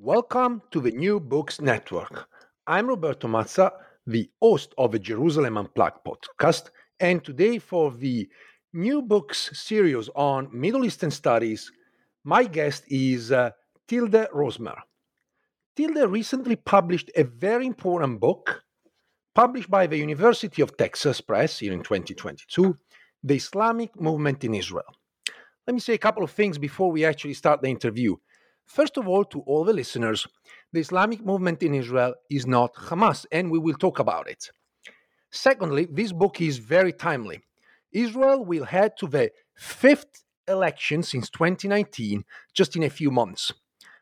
Welcome to the New Books Network. I'm Roberto Mazza, the host of the Jerusalem Unplugged podcast, and today for the New Books series on Middle Eastern Studies, my guest is Tilde Rosmer. Tilde recently published a very important book, published by the University of Texas Press here in 2022, The Islamic Movement in Israel. Let me say a couple of things before we actually start the interview. First of all, to all the listeners, the Islamic movement in Israel is not Hamas, and we will talk about it. Secondly, this book is very timely. Israel will head to the fifth election since 2019, just in a few months.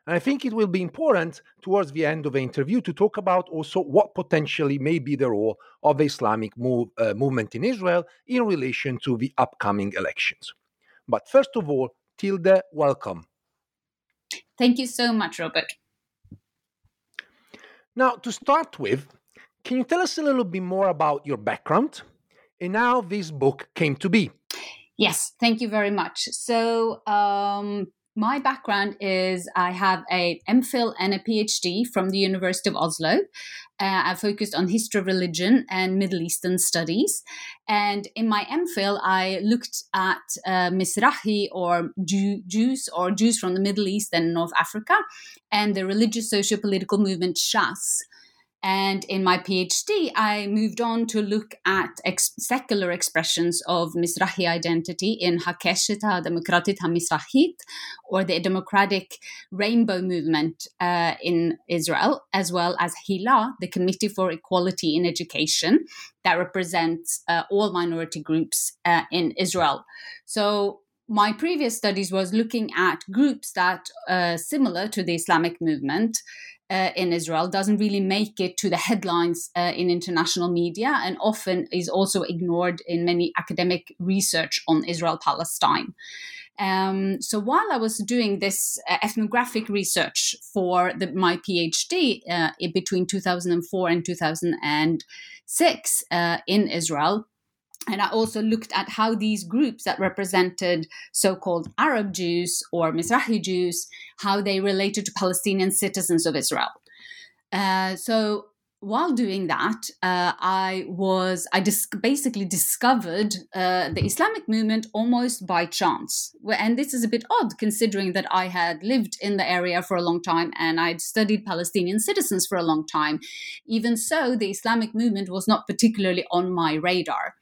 And I think it will be important towards the end of the interview to talk about also what potentially may be the role of the Islamic movement in Israel in relation to the upcoming elections. But first of all, Tilde, welcome. Thank you so much, Robert. Now, to start with, can you tell us a little bit more about your background and how this book came to be? Yes, thank you very much. So my background is I have a MPhil and a PhD from the University of Oslo. I focused on history, religion, and Middle Eastern studies. And in my MPhil, I looked at Mizrahi or Jews from the Middle East and North Africa, and the religious socio-political movement Shas. And in my PhD, I moved on to look at secular expressions of Mizrahi identity in Hakeshita Demokratit Hamisrahit, or the Democratic Rainbow Movement in Israel, as well as Hila, the Committee for Equality in Education, that represents all minority groups in Israel. So my previous studies was looking at groups that are similar to the Islamic movement in Israel, doesn't really make it to the headlines in international media, and often is also ignored in many academic research on Israel-Palestine. So while I was doing this ethnographic research for my PhD between 2004 and 2006 in Israel, and I also looked at how these groups that represented so-called Arab Jews or Mizrahi Jews, how they related to Palestinian citizens of Israel. So while doing that, I basically discovered the Islamic movement almost by chance. And this is a bit odd considering that I had lived in the area for a long time and I'd studied Palestinian citizens for a long time. Even so, the Islamic movement was not particularly on my radar.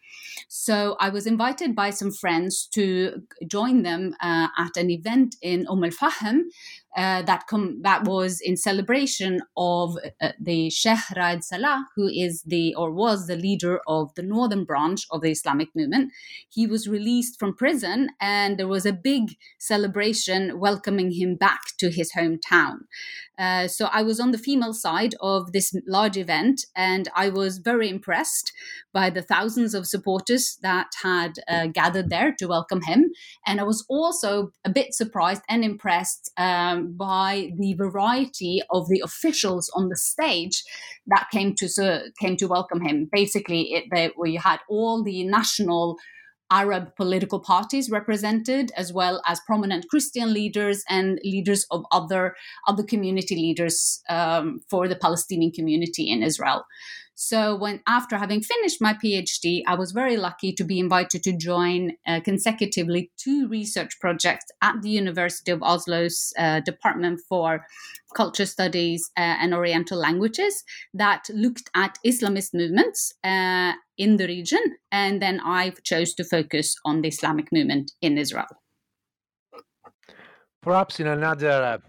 So I was invited by some friends to join them at an event in Umm Al Fahm that was in celebration of the Sheikh Raed Salah, who was the leader of the northern branch of the Islamic movement. He was released from prison, and there was a big celebration welcoming him back to his hometown. So I was on the female side of this large event, and I was very impressed by the thousands of supporters that had gathered there to welcome him. And I was also a bit surprised and impressed by the variety of the officials on the stage that came to welcome him. Basically, we had all the national Arab political parties represented, as well as prominent Christian leaders and leaders of other community leaders for the Palestinian community in Israel. So after having finished my PhD, I was very lucky to be invited to join consecutively two research projects at the University of Oslo's Department for Culture Studies and Oriental Languages that looked at Islamist movements in the region. And then I chose to focus on the Islamic movement in Israel. Perhaps in another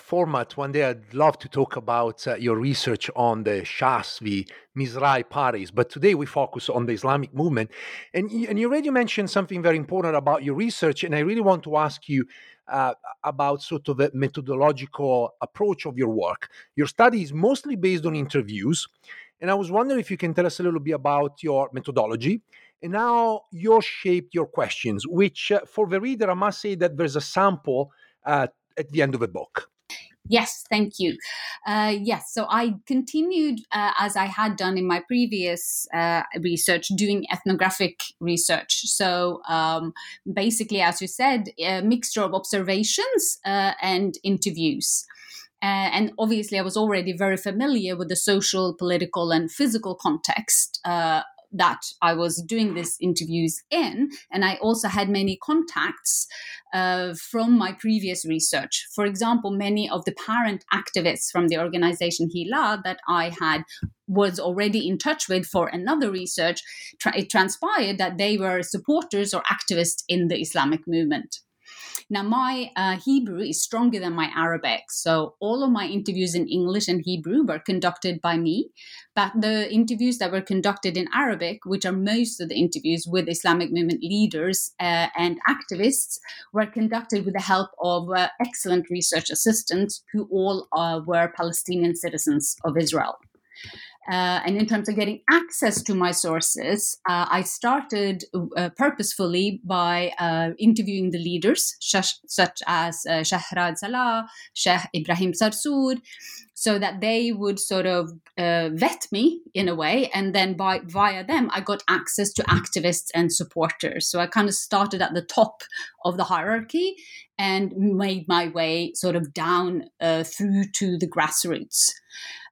format, one day I'd love to talk about your research on the Shas, the Mizrahi parties, but today we focus on the Islamic movement. And you already mentioned something very important about your research, and I really want to ask you about sort of the methodological approach of your work. Your study is mostly based on interviews, and I was wondering if you can tell us a little bit about your methodology and how you shaped your questions, which for the reader, I must say that there's a sample at the end of the book. Yes, thank you. So I continued, as I had done in my previous research, doing ethnographic research. So basically, as you said, a mixture of observations and interviews. And obviously, I was already very familiar with the social, political, and physical context that I was doing these interviews in. And I also had many contacts from my previous research. For example, many of the parent activists from the organization Hila that I had was already in touch with for another research. It transpired that they were supporters or activists in the Islamic movement. Now, my Hebrew is stronger than my Arabic, so all of my interviews in English and Hebrew were conducted by me, but the interviews that were conducted in Arabic, which are most of the interviews with Islamic movement leaders and activists, were conducted with the help of excellent research assistants who all were Palestinian citizens of Israel. And in terms of getting access to my sources, I started purposefully by interviewing the leaders, such as Sheikh Raed Salah, Sheikh Ibrahim Sarsour, so that they would sort of vet me in a way. And then via them, I got access to activists and supporters. So I kind of started at the top of the hierarchy and made my way sort of down through to the grassroots.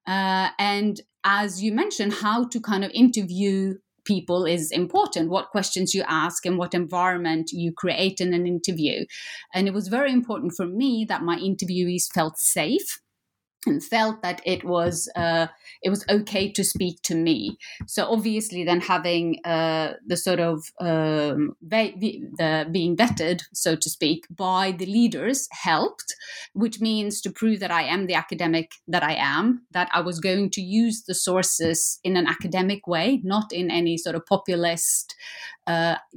And as you mentioned, how to kind of interview people is important, what questions you ask and what environment you create in an interview. And it was very important for me that my interviewees felt safe and felt that it was okay to speak to me. So obviously then having the sort of being vetted, so to speak, by the leaders helped, which means to prove that I am the academic that I am, that I was going to use the sources in an academic way, not in any sort of populist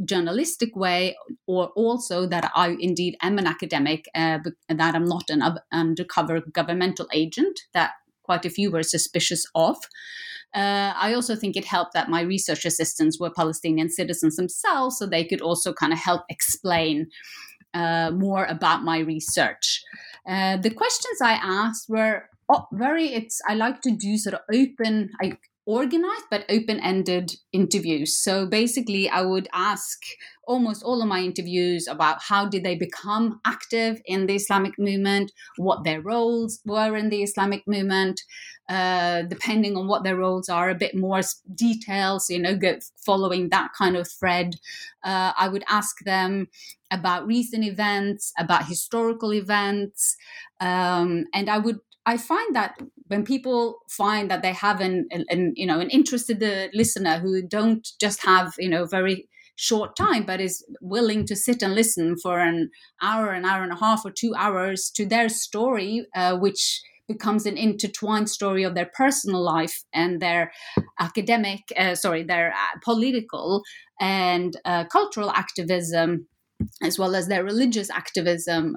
journalistic way, or also that I indeed am an academic, but that I'm not an undercover governmental agent that quite a few were suspicious of. I also think it helped that my research assistants were Palestinian citizens themselves, so they could also kind of help explain more about my research. The questions I asked were I like to do sort of organized but open-ended interviews. So basically, I would ask almost all of my interviews about how did they become active in the Islamic movement, what their roles were in the Islamic movement, depending on what their roles are, a bit more details, following that kind of thread. I would ask them about recent events, about historical events, and I find that when people find that they have an interested listener who don't just have very short time, but is willing to sit and listen for an hour and a half, or 2 hours to their story, which becomes an intertwined story of their personal life and their political and cultural activism, as well as their religious activism,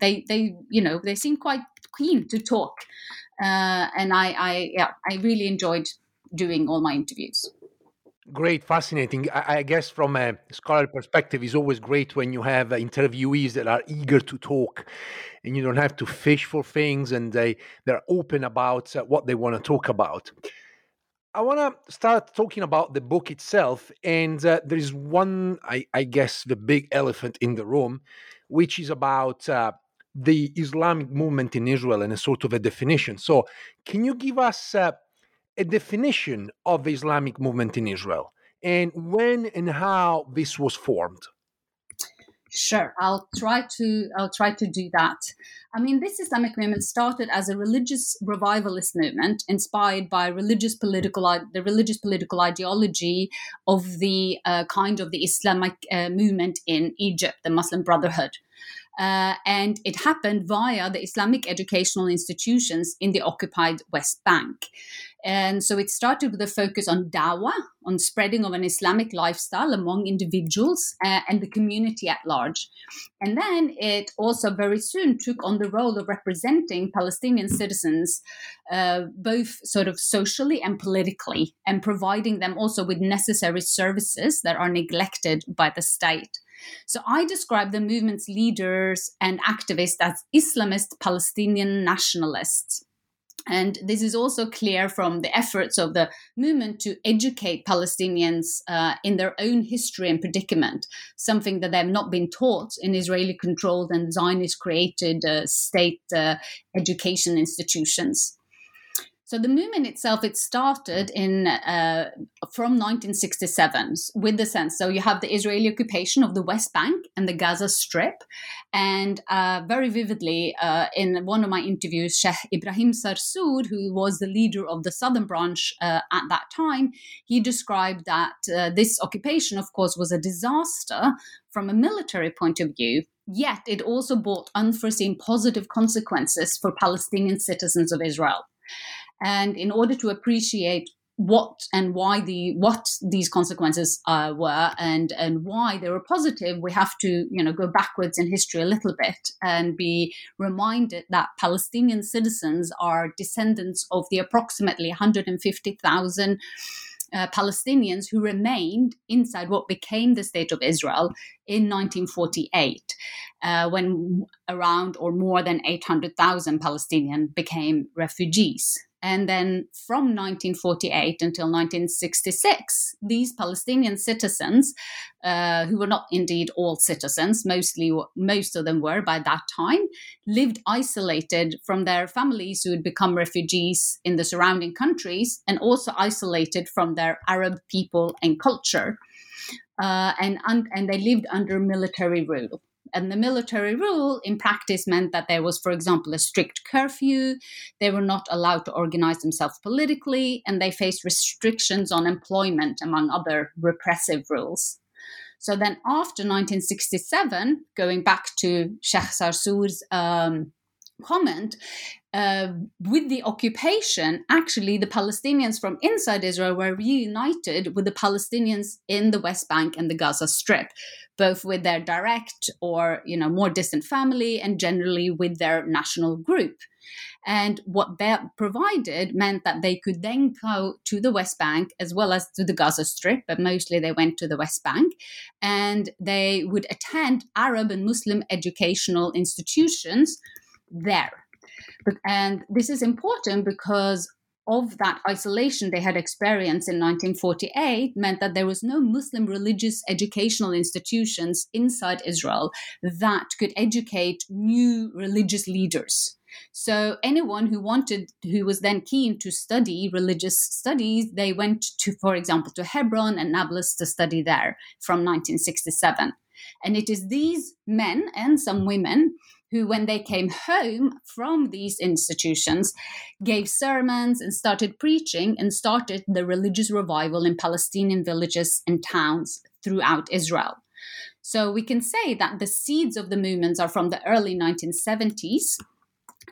they seem quite keen to talk, and I really enjoyed doing all my interviews. Great, fascinating. I guess from a scholarly perspective, it's always great when you have interviewees that are eager to talk, and you don't have to fish for things, and they're open about what they want to talk about. I want to start talking about the book itself, and there is one, I guess, the big elephant in the room, which is about the Islamic movement in Israel and a sort of a definition. So can you give us a definition of the Islamic movement in Israel and when and how this was formed? Sure, I'll try to do that. I mean, this Islamic movement started as a religious revivalist movement inspired by the religious political ideology of the kind of the Islamic movement in Egypt, the Muslim Brotherhood. And it happened via the Islamic educational institutions in the occupied West Bank. And so it started with a focus on dawah, on spreading of an Islamic lifestyle among individuals and the community at large. And then it also very soon took on the role of representing Palestinian citizens, both sort of socially and politically, and providing them also with necessary services that are neglected by the state. So I describe the movement's leaders and activists as Islamist Palestinian nationalists. And this is also clear from the efforts of the movement to educate Palestinians in their own history and predicament, something that they have not been taught in Israeli-controlled and Zionist-created state education institutions. So the movement itself, it started in from 1967 with the sense. So you have the Israeli occupation of the West Bank and the Gaza Strip. And very vividly, in one of my interviews, Sheikh Ibrahim Sarsour, who was the leader of the southern branch at that time, he described that this occupation, of course, was a disaster from a military point of view. Yet it also brought unforeseen positive consequences for Palestinian citizens of Israel. And in order to appreciate what these consequences were and why they were positive, we have to go backwards in history a little bit and be reminded that Palestinian citizens are descendants of the approximately 150,000 Palestinians who remained inside what became the State of Israel in 1948, when around or more than 800,000 Palestinians became refugees. And then from 1948 until 1966, these Palestinian citizens, who were not indeed all citizens, most of them were by that time, lived isolated from their families who had become refugees in the surrounding countries, and also isolated from their Arab people and culture. And they lived under military rule. And the military rule in practice meant that there was, for example, a strict curfew. They were not allowed to organize themselves politically, and they faced restrictions on employment, among other repressive rules. So then after 1967, going back to Sheikh Sarsour's comment, with the occupation, actually, the Palestinians from inside Israel were reunited with the Palestinians in the West Bank and the Gaza Strip, both with their direct or more distant family and generally with their national group. And what that provided meant that they could then go to the West Bank as well as to the Gaza Strip, but mostly they went to the West Bank, and they would attend Arab and Muslim educational institutions there. And this is important because of that isolation they had experienced in 1948 meant that there was no Muslim religious educational institutions inside Israel that could educate new religious leaders. So anyone who was then keen to study religious studies, they went to, for example, to Hebron and Nablus to study there from 1967. And it is these men and some women who, when they came home from these institutions, gave sermons and started preaching and started the religious revival in Palestinian villages and towns throughout Israel. So we can say that the seeds of the movements are from the early 1970s,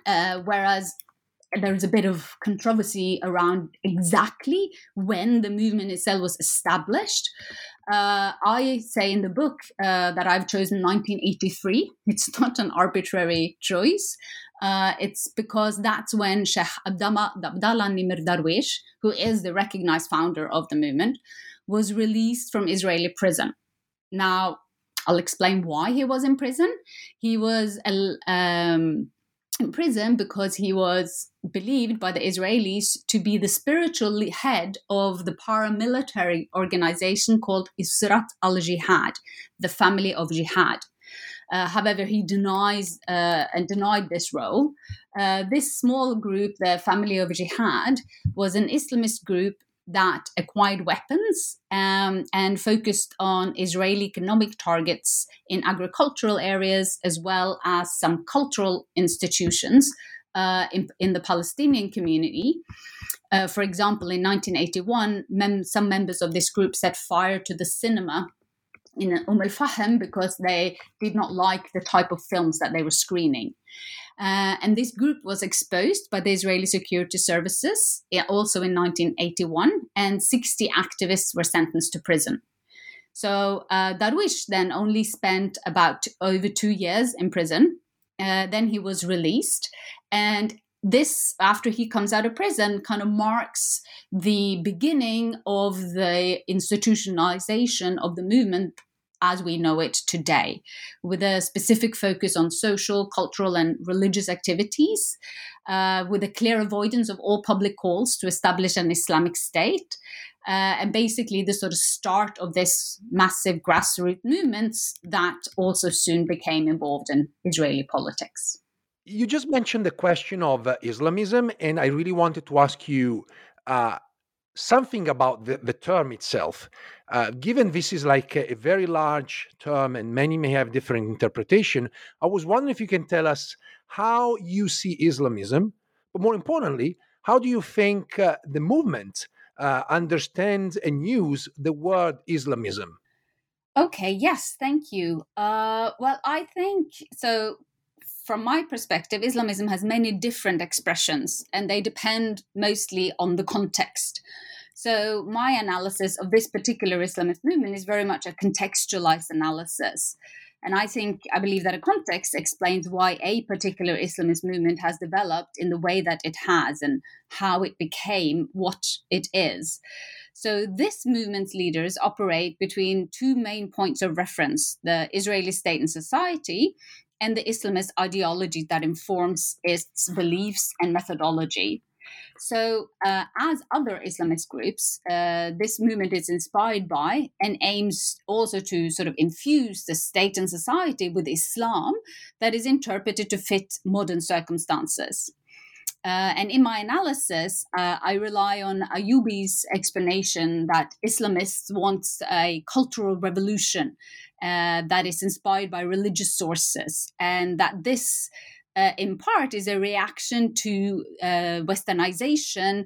whereas there's a bit of controversy around exactly when the movement itself was established. I say in the book that I've chosen 1983. It's not an arbitrary choice. It's because that's when Sheikh Abdallah Nimr Darwish, who is the recognized founder of the movement, was released from Israeli prison. Now, I'll explain why he was in prison. He was in prison because he was believed by the Israelis to be the spiritual head of the paramilitary organization called Usrat al-Jihad, the family of jihad. However, he denied this role. This small group, the family of jihad, was an Islamist group that acquired weapons and focused on Israeli economic targets in agricultural areas, as well as some cultural institutions in the Palestinian community. For example, in 1981, some members of this group set fire to the cinema in Al Fahm because they did not like the type of films that they were screening. And this group was exposed by the Israeli security services also in 1981, and 60 activists were sentenced to prison. So Darwish then only spent about over 2 years in prison. Then he was released. And this, after he comes out of prison, kind of marks the beginning of the institutionalization of the movement as we know it today, with a specific focus on social, cultural, and religious activities, with a clear avoidance of all public calls to establish an Islamic state, and basically the sort of start of this massive grassroots movements that also soon became involved in Israeli politics. You just mentioned the question of Islamism, and I really wanted to ask you something about the term itself. Given this is like a very large term and many may have different interpretation, I was wondering if you can tell us how you see Islamism, but more importantly, how do you think the movement understands and uses the word Islamism? Okay, yes, thank you. Well, I think so. From my perspective, Islamism has many different expressions, and they depend mostly on the context. So my analysis of this particular Islamist movement is very much a contextualized analysis. And I believe that a context explains why a particular Islamist movement has developed in the way that it has and how it became what it is. So this movement's leaders operate between two main points of reference, the Israeli state and society, and the Islamist ideology that informs its beliefs and methodology. So as other Islamist groups, this movement is inspired by and aims also to sort of infuse the state and society with Islam that is interpreted to fit modern circumstances. And in my analysis, I rely on Ayubi's explanation that Islamists want a cultural revolution that is inspired by religious sources, and that this, in part, is a reaction to westernization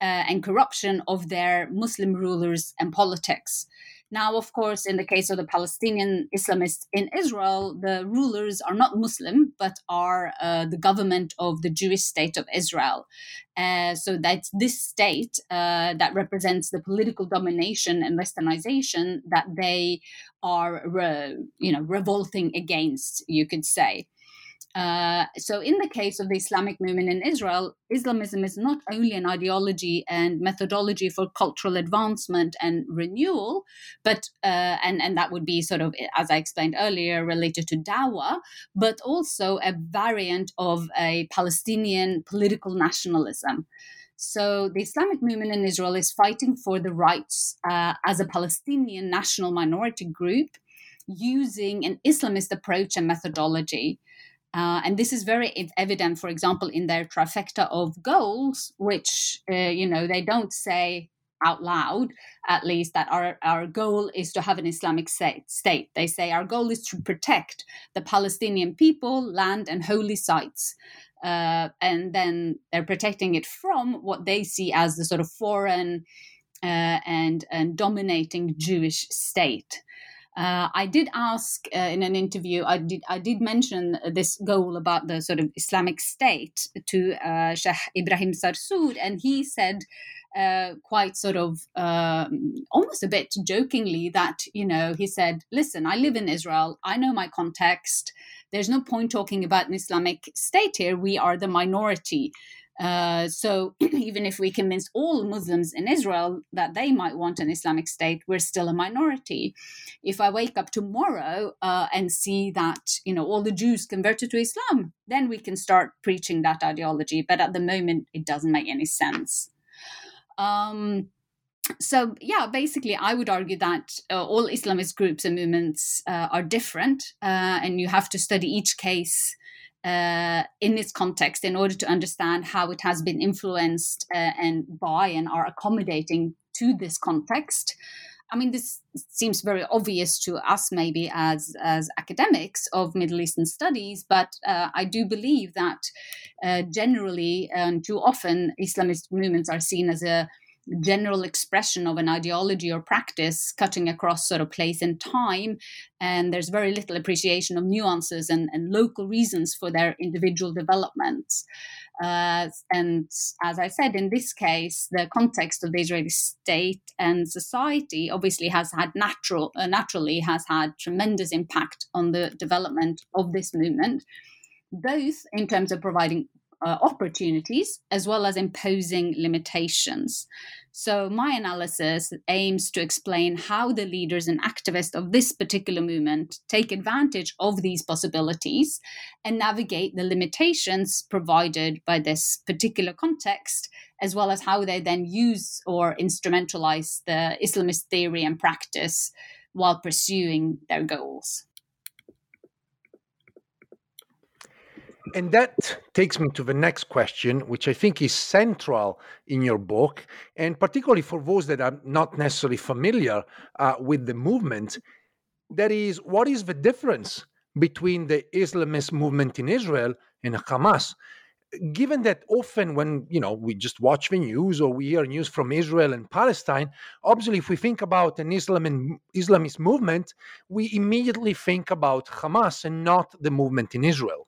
and corruption of their Muslim rulers and politics. Now, of course, in the case of the Palestinian Islamists in Israel, the rulers are not Muslim, but are the government of the Jewish state of Israel. So that's this state that represents the political domination and westernization that they are revolting against, you could say. So in the case of the Islamic movement in Israel, Islamism is not only an ideology and methodology for cultural advancement and renewal, but and that would be sort of, as I explained earlier, related to Dawah, but also a variant of a Palestinian political nationalism. So the Islamic movement in Israel is fighting for the rights as a Palestinian national minority group using an Islamist approach and methodology. And this is very evident, for example, in their trifecta of goals, which, they don't say out loud, at least, that our goal is to have an Islamic state. They say our goal is to protect the Palestinian people, land, and holy sites. And then they're protecting it from what they see as the sort of foreign and dominating Jewish state. I did ask in an interview, I did mention this goal about the sort of Islamic State to Sheikh Ibrahim Sarsour, and he said quite sort of almost a bit jokingly that, he said, listen, I live in Israel, I know my context, there's no point talking about an Islamic State here, we are the minority. So even if we convinced all Muslims in Israel that they might want an Islamic state, we're still a minority. If I wake up tomorrow and see that, you know, all the Jews converted to Islam, then we can start preaching that ideology. But at the moment, it doesn't make any sense. So, yeah, basically, I would argue that all Islamist groups and movements are different, and you have to study each case in its context in order to understand how it has been influenced and by and are accommodating to this context. I mean, this seems very obvious to us maybe as academics of Middle Eastern studies, but I do believe that generally and too often Islamist movements are seen as a general expression of an ideology or practice cutting across sort of place and time, and there's very little appreciation of nuances and local reasons for their individual developments. And as I said, in this case, the context of the Israeli state and society obviously has had naturally has had tremendous impact on the development of this movement, both in terms of providing opportunities as well as imposing limitations. So my analysis aims to explain how the leaders and activists of this particular movement take advantage of these possibilities and navigate the limitations provided by this particular context, as well as how they then use or instrumentalize the Islamist theory and practice while pursuing their goals. And that takes me to the next question, which I think is central in your book, and particularly for those that are not necessarily familiar with the movement. That is, what is the difference between the Islamist movement in Israel and Hamas? Given that often when, you know, we just watch the news or we hear news from Israel and Palestine, obviously if we think about an Islamist movement, we immediately think about Hamas and not the movement in Israel.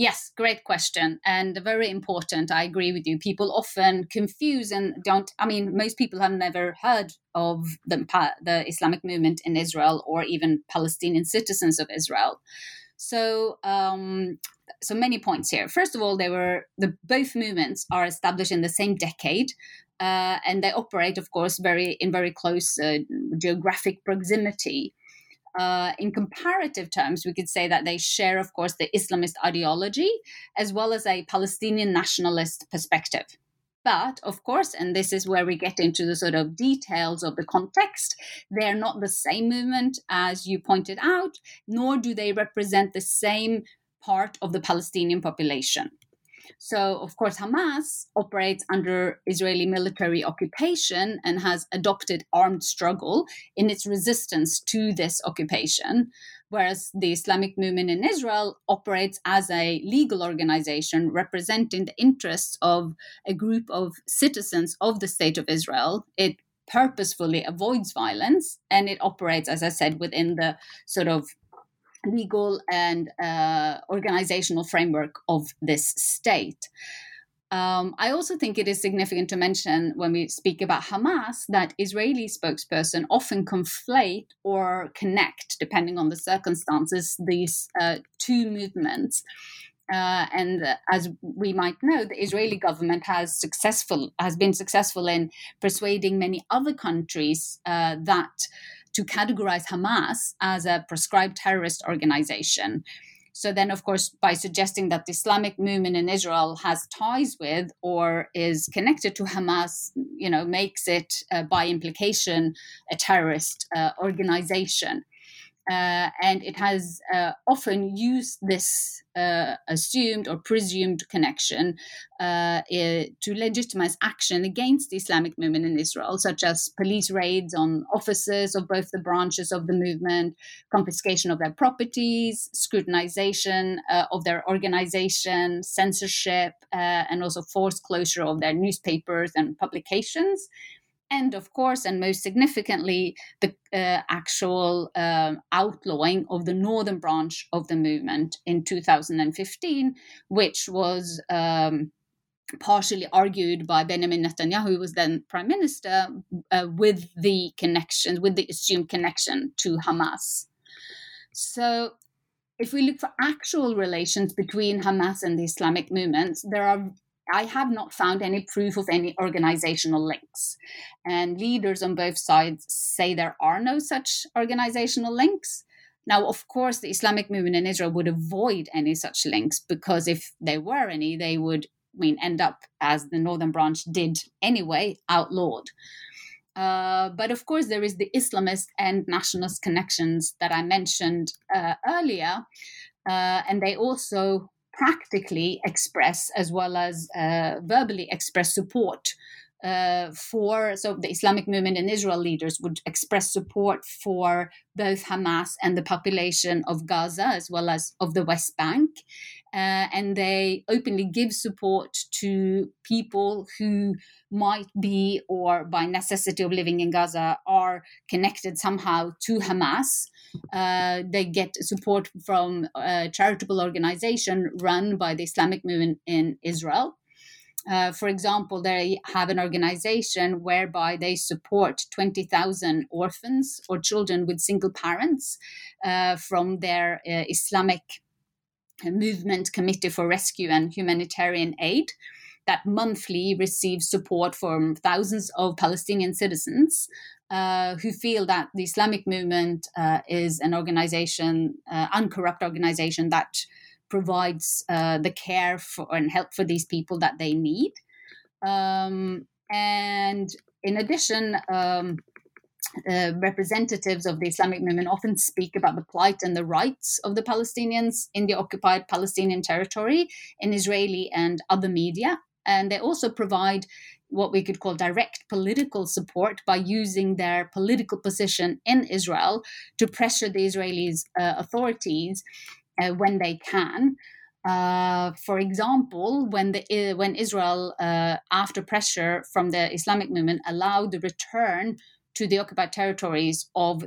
Yes, great question, and very important. I agree with you. People often confuse and don't, I mean, most people have never heard of the Islamic movement in Israel or even Palestinian citizens of Israel. So many points here. First of all, both movements are established in the same decade, and they operate, of course, in very close geographic proximity. In comparative terms, we could say that they share, of course, the Islamist ideology as well as a Palestinian nationalist perspective. But, of course, and this is where we get into the sort of details of the context, they're not the same movement, as you pointed out, nor do they represent the same part of the Palestinian population. So, of course, Hamas operates under Israeli military occupation and has adopted armed struggle in its resistance to this occupation, whereas the Islamic movement in Israel operates as a legal organization representing the interests of a group of citizens of the State of Israel. It purposefully avoids violence, and it operates, as I said, within the sort of legal and organizational framework of this state. I also think it is significant to mention when we speak about Hamas that Israeli spokesperson often conflate or connect, depending on the circumstances, these two movements. And as we might know, the Israeli government has been successful in persuading many other countries to categorize Hamas as a proscribed terrorist organization. So then, of course, by suggesting that the Islamic movement in Israel has ties with or is connected to Hamas, you know, makes it, by implication, a terrorist organization. And it has often used this assumed or presumed connection to legitimize action against the Islamic movement in Israel, such as police raids on offices of both the branches of the movement, confiscation of their properties, scrutinization of their organization, censorship, and also forced closure of their newspapers and publications. And of course, and most significantly, the actual outlawing of the northern branch of the movement in 2015, which was partially argued by Benjamin Netanyahu, who was then prime minister, with the assumed connection to Hamas. So if we look for actual relations between Hamas and the Islamic movements, there are I have not found any proof of any organizational links. And leaders on both sides say there are no such organizational links. Now, of course, the Islamic movement in Israel would avoid any such links, because if there were any, they would end up, as the northern branch did anyway, outlawed. But of course, there is the Islamist and nationalist connections that I mentioned earlier, and they also practically express, as well as verbally express support so the Islamic movement and Israel leaders would express support for both Hamas and the population of Gaza, as well as of the West Bank. And they openly give support to people who might be, or by necessity of living in Gaza, are connected somehow to Hamas. They get support from a charitable organization run by the Islamic movement in Israel. For example, they have an organization whereby they support 20,000 orphans or children with single parents from their Islamic movement Committee for Rescue and Humanitarian Aid, that monthly receives support from thousands of Palestinian citizens who feel that the Islamic movement is an organization, uncorrupt organization that provides the care for and help for these people that they need. And in addition, representatives of the Islamic movement often speak about the plight and the rights of the Palestinians in the occupied Palestinian territory in Israeli and other media. And they also provide what we could call direct political support by using their political position in Israel to pressure the Israeli authorities when they can. For example, when Israel, after pressure from the Islamic movement, allowed the return to the occupied territories of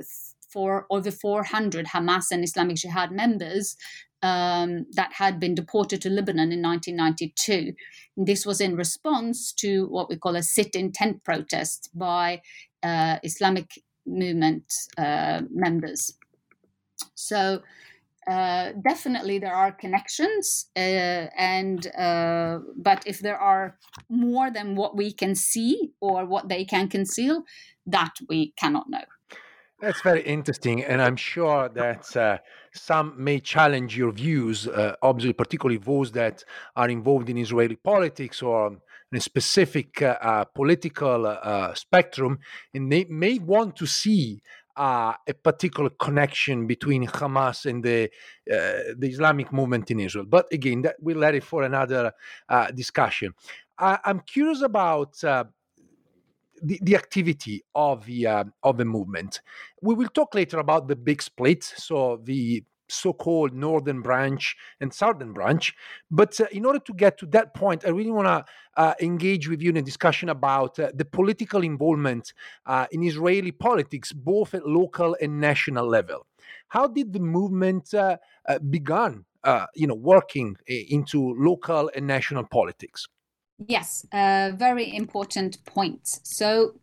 over 400 Hamas and Islamic Jihad members that had been deported to Lebanon in 1992. This was in response to what we call a sit-in tent protest by Islamic movement members. So definitely there are connections, but if there are more than what we can see or what they can conceal, that we cannot know. That's very interesting, and I'm sure that some may challenge your views, obviously particularly those that are involved in Israeli politics or in a specific political spectrum, and they may want to see a particular connection between Hamas and the Islamic movement in Israel. But again, that we'll let it for another discussion. I'm curious about the activity of the movement. We will talk later about the big split, so the so-called northern branch and southern branch. But in order to get to that point, I really want to engage with you in a discussion about the political involvement in Israeli politics, both at local and national level. How did the movement begun, working into local and national politics? Yes, very important point. So,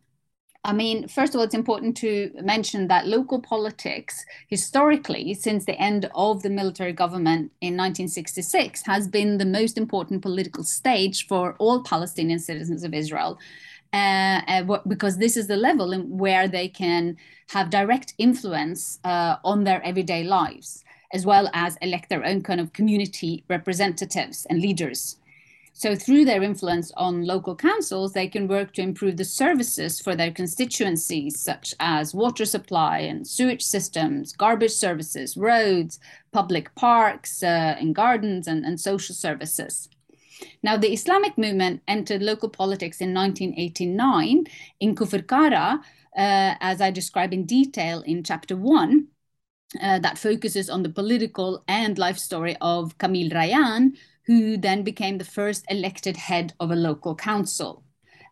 first of all, it's important to mention that local politics, historically, since the end of the military government in 1966, has been the most important political stage for all Palestinian citizens of Israel, because this is the level where they can have direct influence on their everyday lives, as well as elect their own kind of community representatives and leaders. So through their influence on local councils, they can work to improve the services for their constituencies, such as water supply and sewage systems, garbage services, roads, public parks and gardens, and social services. Now, the Islamic movement entered local politics in 1989 in Kufarkara, as I describe in detail in Chapter 1, that focuses on the political and life story of Kamil Rayan, who then became the first elected head of a local council.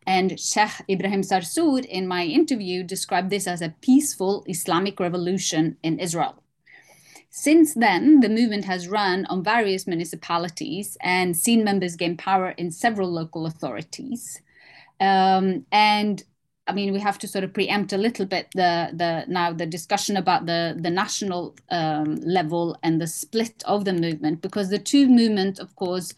And Sheikh Ibrahim Sarsour, in my interview, described this as a peaceful Islamic revolution in Israel. Since then, the movement has run on various municipalities and seen members gain power in several local authorities. We have to sort of preempt a little bit the discussion about the national level and the split of the movement, because the two movements, of course,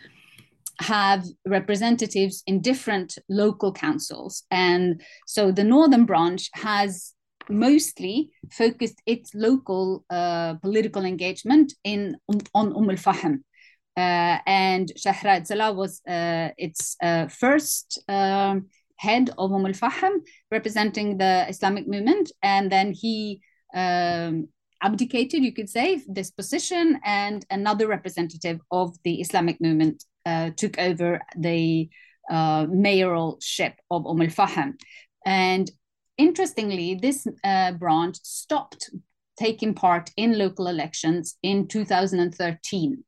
have representatives in different local councils. And so the northern branch has mostly focused its local political engagement on Umm Al Fahm. And Sheikh Raed Salah was its first head of Umm Al Fahm, representing the Islamic movement. And then he abdicated, you could say, this position, and another representative of the Islamic movement took over the mayoralship of Umm Al Fahm. And interestingly, this branch stopped taking part in local elections in 2013.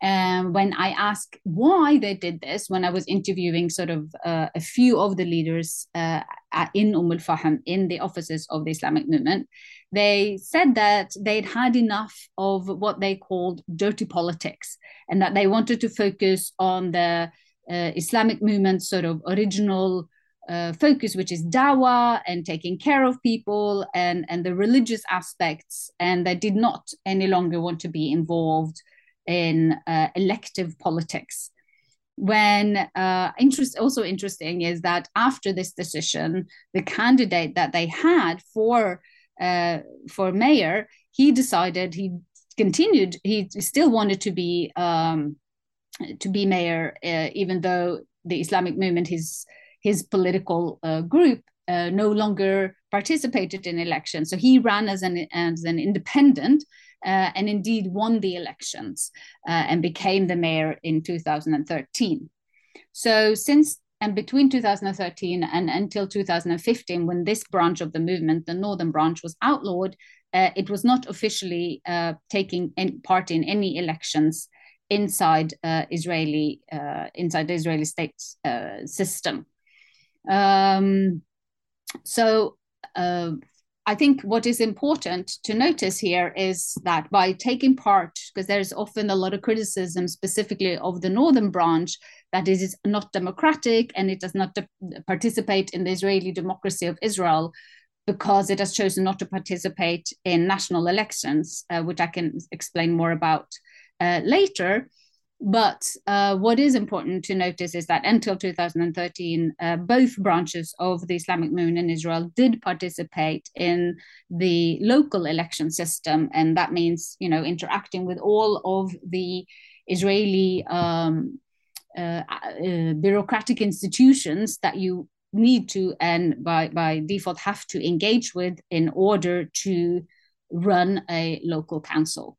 When I asked why they did this, when I was interviewing sort of a few of the leaders in Umm Al Fahm, in the offices of the Islamic movement, they said that they'd had enough of what they called dirty politics, and that they wanted to focus on the Islamic movement's sort of original focus, which is dawah and taking care of people and the religious aspects. And they did not any longer want to be involved in elective politics. Also interesting is that after this decision, the candidate that they had for mayor, he still wanted to be mayor, even though the Islamic movement, his political group, no longer participated in elections. So he ran as an independent, and indeed won the elections and became the mayor in 2013. So since and between 2013 and until 2015, when this branch of the movement, the northern branch, was outlawed, it was not officially taking part in any elections inside the Israeli state system. I think what is important to notice here is that by taking part, because there's often a lot of criticism specifically of the northern branch, that it is not democratic and it does not participate in the Israeli democracy of Israel, because it has chosen not to participate in national elections, which I can explain more about later. But what is important to notice is that until 2013, both branches of the Islamic movement in Israel did participate in the local election system. And that means, interacting with all of the Israeli bureaucratic institutions that you need to, and by default have to, engage with in order to run a local council.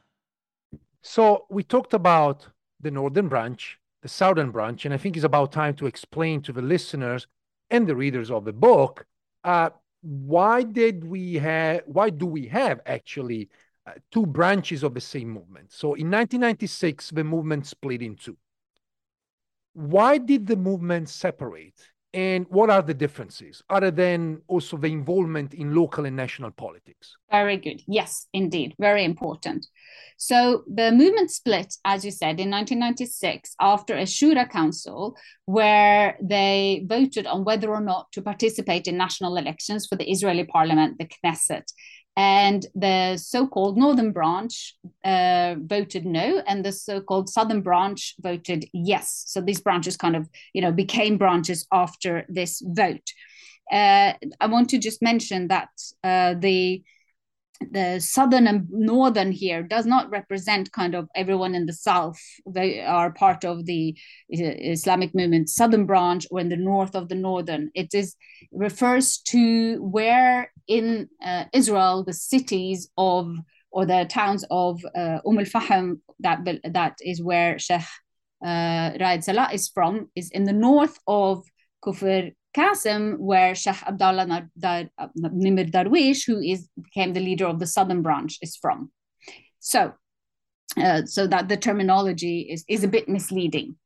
So we talked about the northern branch, the southern branch, and I think it's about time to explain to the listeners and the readers of the book why do we have two branches of the same movement. So in 1996, the movement split in two. Why did the movement separate, and what are the differences, other than also the involvement in local and national politics? Very good. Yes, indeed. Very important. So the movement split, as you said, in 1996, after a Shura Council, where they voted on whether or not to participate in national elections for the Israeli parliament, the Knesset. And the so-called northern branch voted no, and the so-called southern branch voted yes. So these branches kind of, became branches after this vote. I want to just mention that the southern and northern here does not represent kind of everyone in the south. They are part of the Islamic movement southern branch, or in the north of the northern. It refers to where in Israel the cities of, or the towns of Al Fahm, that is where Sheikh Raed Salah is from, is in the north of Kufr Qasim, where Sheikh Abdallah Nimr Darwish, who became the leader of the southern branch, is from. So that the terminology is a bit misleading.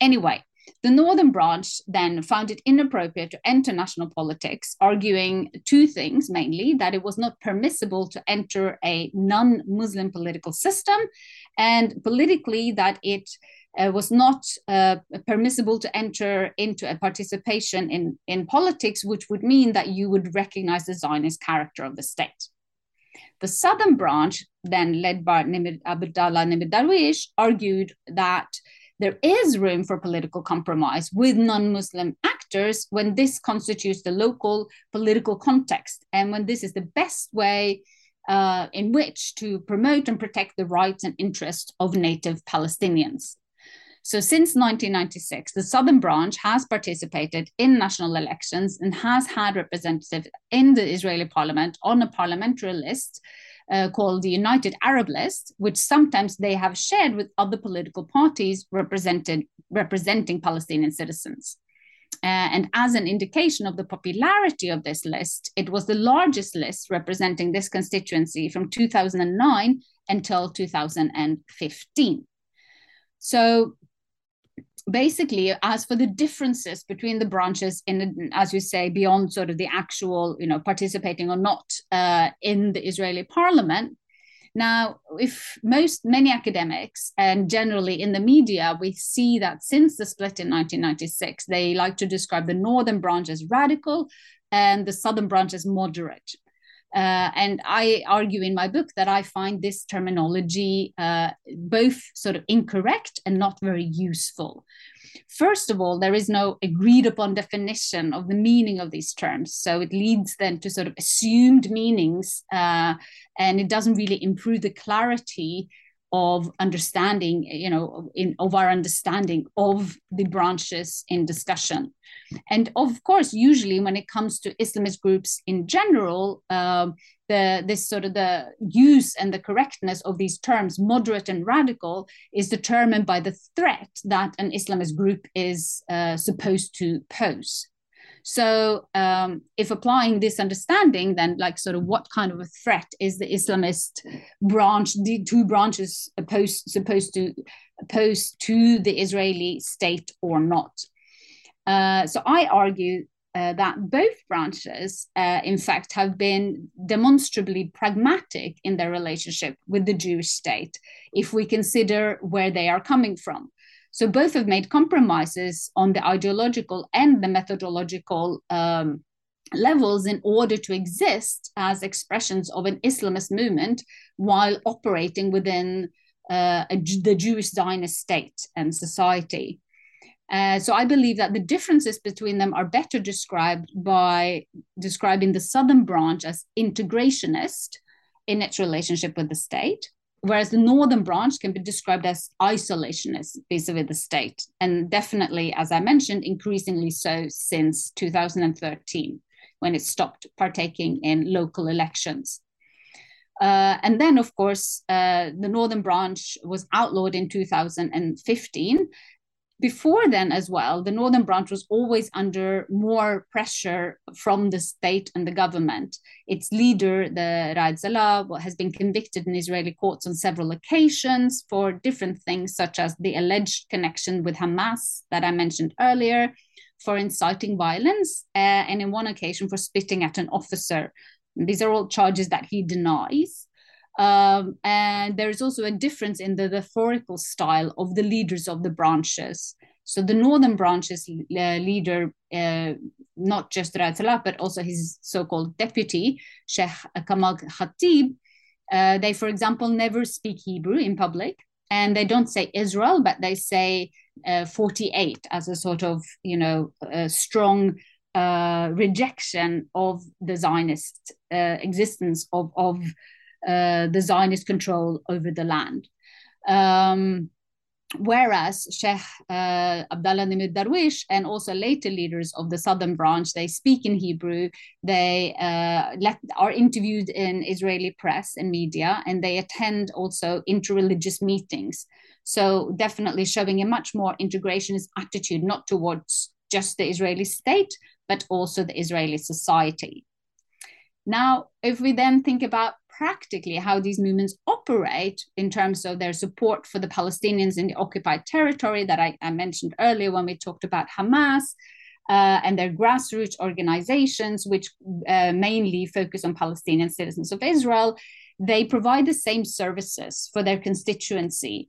Anyway, The northern branch then found it inappropriate to enter national politics, arguing two things mainly: that it was not permissible to enter a non-Muslim political system, and politically that it was not permissible to enter into a participation in politics, which would mean that you would recognize the Zionist character of the state. The southern branch, then led by Abdallah Nimr Darwish, argued that there is room for political compromise with non-Muslim actors when this constitutes the local political context, and when this is the best way in which to promote and protect the rights and interests of native Palestinians. So since 1996, the southern branch has participated in national elections and has had representatives in the Israeli parliament on a parliamentary list called the United Arab List, which sometimes they have shared with other political parties representing Palestinian citizens. And as an indication of the popularity of this list, it was the largest list representing this constituency from 2009 until 2015. So basically, as for the differences between the branches, in, as you say, beyond sort of the actual, participating or not in the Israeli parliament. Now, if many academics and generally in the media, we see that since the split in 1996, they like to describe the northern branch as radical and the southern branch as moderate. And I argue in my book that I find this terminology both sort of incorrect and not very useful. First of all, there is no agreed upon definition of the meaning of these terms. So it leads then to sort of assumed meanings, and it doesn't really improve the clarity of understanding, of our understanding of the branches in discussion. And of course, usually when it comes to Islamist groups in general, the use and the correctness of these terms, moderate and radical, is determined by the threat that an Islamist group is supposed to pose. So if applying this understanding, then what kind of a threat is the Islamist branch, the two branches supposed to pose to the Israeli state or not? So I argue that both branches, in fact, have been demonstrably pragmatic in their relationship with the Jewish state, if we consider where they are coming from. So both have made compromises on the ideological and the methodological levels in order to exist as expressions of an Islamist movement while operating within the Jewish Zionist state and society. So I believe that the differences between them are better described by describing the southern branch as integrationist in its relationship with the state, whereas the northern branch can be described as isolationist vis-a-vis the state, and definitely, as I mentioned, increasingly so since 2013, when it stopped partaking in local elections. And then, of course, the northern branch was outlawed in 2015. Before then as well, the northern branch was always under more pressure from the state and the government. Its leader, the Raed Salah, has been convicted in Israeli courts on several occasions for different things, such as the alleged connection with Hamas that I mentioned earlier, for inciting violence, and in one occasion for spitting at an officer. These are all charges that he denies. And there is also a difference in the rhetorical style of the leaders of the branches. So the northern branch's leader, not just Raed Salah, but also his so-called deputy, Sheikh Kamal Khatib, they, for example, never speak Hebrew in public, and they don't say Israel, but they say 48 as a sort of, strong rejection of the Zionist existence of the Zionist control over the land. Whereas Sheikh Abdallah Nimr Darwish and also later leaders of the southern branch, they speak in Hebrew, they are interviewed in Israeli press and media, and they attend also interreligious meetings. So definitely showing a much more integrationist attitude, not towards just the Israeli state, but also the Israeli society. Now, if we then think about practically how these movements operate in terms of their support for the Palestinians in the occupied territory that I mentioned earlier when we talked about Hamas, and their grassroots organizations, which mainly focus on Palestinian citizens of Israel. They provide the same services for their constituency.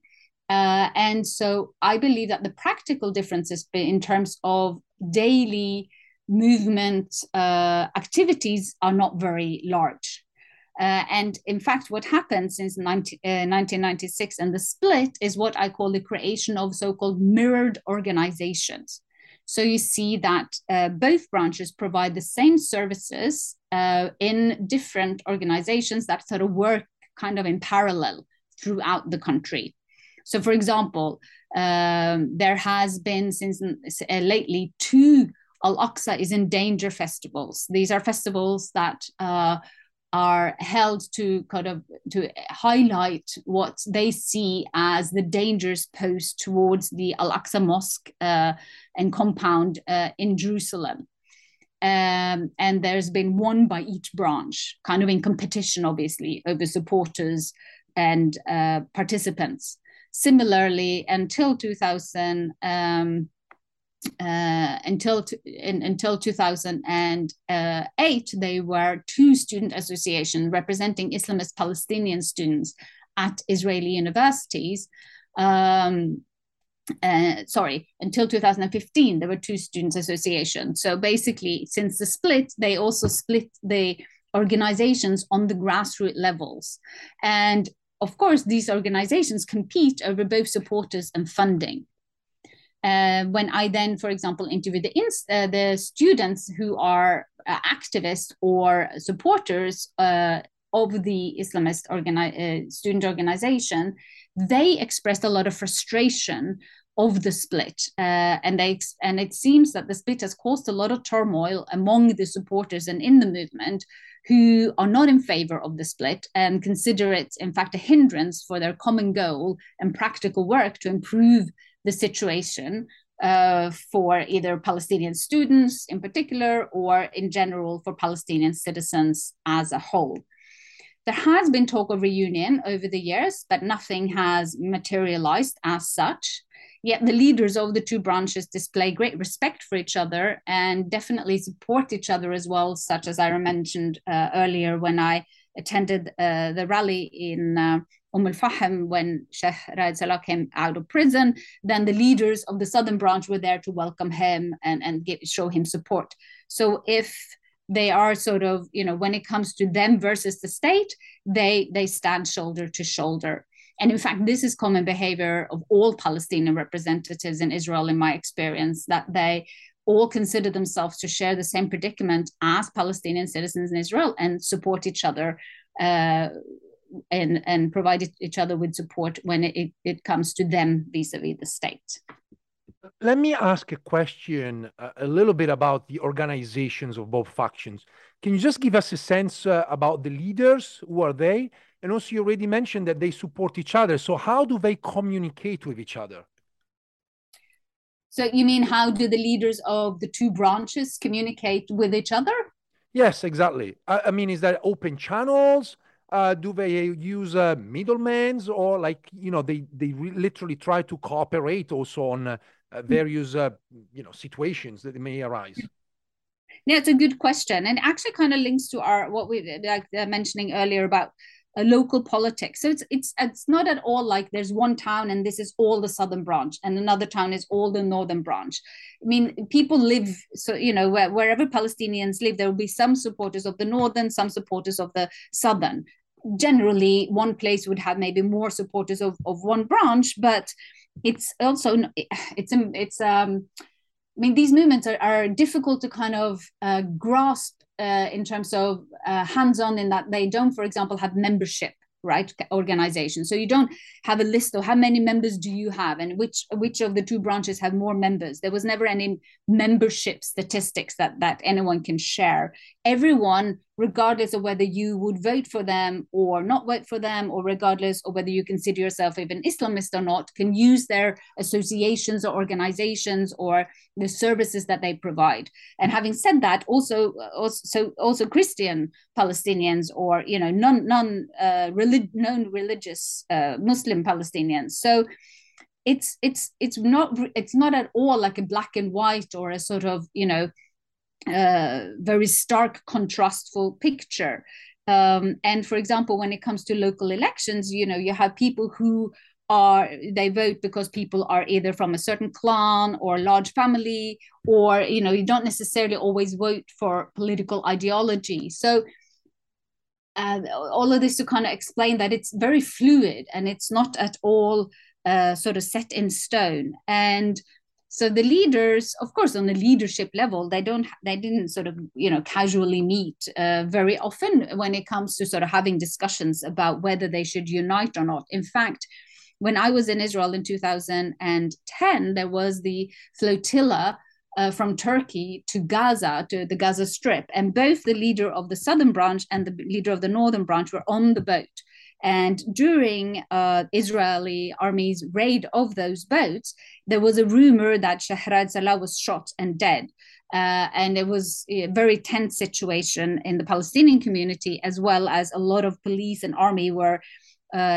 And so I believe that the practical differences in terms of daily movement activities are not very large. And in fact, what happened since 1996 and the split is what I call the creation of so-called mirrored organizations. So you see that both branches provide the same services in different organizations that sort of work kind of in parallel throughout the country. So for example, there has been since lately two Al-Aqsa is in Danger festivals. These are festivals that are held to kind of to highlight what they see as the dangers posed towards the Al-Aqsa Mosque and compound in Jerusalem. And there's been one by each branch, kind of in competition, obviously, over supporters and participants. Similarly, until 2008, they were two student associations representing Islamist Palestinian students at Israeli universities. Until 2015, there were two student associations. So basically, since the split, they also split the organizations on the grassroots levels. And of course, these organizations compete over both supporters and funding. When I then, for example, interview the students who are activists or supporters of the Islamist student organization, they expressed a lot of frustration of the split. And it seems that the split has caused a lot of turmoil among the supporters and in the movement who are not in favor of the split and consider it, in fact, a hindrance for their common goal and practical work to improve the situation for either Palestinian students in particular, or in general for Palestinian citizens as a whole. There has been talk of reunion over the years, but nothing has materialized as such. Yet the leaders of the two branches display great respect for each other and definitely support each other as well, such as I mentioned earlier when I attended the rally in Umm Al Fahm when Sheikh Raed Salah came out of prison. Then the leaders of the southern branch were there to welcome him and show him support. So if they are sort of, you know, when it comes to them versus the state, they stand shoulder to shoulder. And in fact, this is common behavior of all Palestinian representatives in Israel, in my experience, that they all consider themselves to share the same predicament as Palestinian citizens in Israel and support each other and provide each other with support when it comes to them vis-a-vis the state. Let me ask a question a little bit about the organizations of both factions. Can you just give us a sense about the leaders? Who are they? And also you already mentioned that they support each other. So how do they communicate with each other? So you mean how do the leaders of the two branches communicate with each other? Yes, exactly. I mean, is that open channels? Do they use middlemen or they literally try to cooperate also on various, situations that may arise? Yeah, it's a good question. And actually kind of links to what we were mentioning earlier about local politics. So it's not at all like there's one town and this is all the southern branch and another town is all the northern branch. I mean, people live, so, wherever Palestinians live, there will be some supporters of the northern, some supporters of the southern. Generally, one place would have maybe more supporters of one branch, but it's also, these movements are difficult to kind of grasp in terms of hands-on, in that they don't, for example, have membership, right, organizations. So you don't have a list of how many members do you have and which of the two branches have more members. There was never any membership statistics that anyone can share. Everyone regardless of whether you would vote for them or not vote for them, or regardless of whether you consider yourself even Islamist or not, can use their associations or organizations or the services that they provide. And having said that, also Christian Palestinians or, you know, non-religious Muslim Palestinians. So it's not at all like a black and white or a sort of, you know, very stark contrastful picture. And for example, when it comes to local elections, you know, you have people who they vote because people are either from a certain clan or large family, or, you know, you don't necessarily always vote for political ideology. So all of this to kind of explain that it's very fluid and it's not at all sort of set in stone. And so the leaders, of course, on the leadership level, they didn't sort of, you know, casually meet very often when it comes to sort of having discussions about whether they should unite or not. In fact, when I was in Israel in 2010, there was the flotilla from Turkey to Gaza, to the Gaza Strip. And both the leader of the southern branch and the leader of the northern branch were on the boat. And during Israeli army's raid of those boats, there was a rumor that Sheikh Raed Salah was shot and dead. And it was a very tense situation in the Palestinian community, as well as a lot of police and army were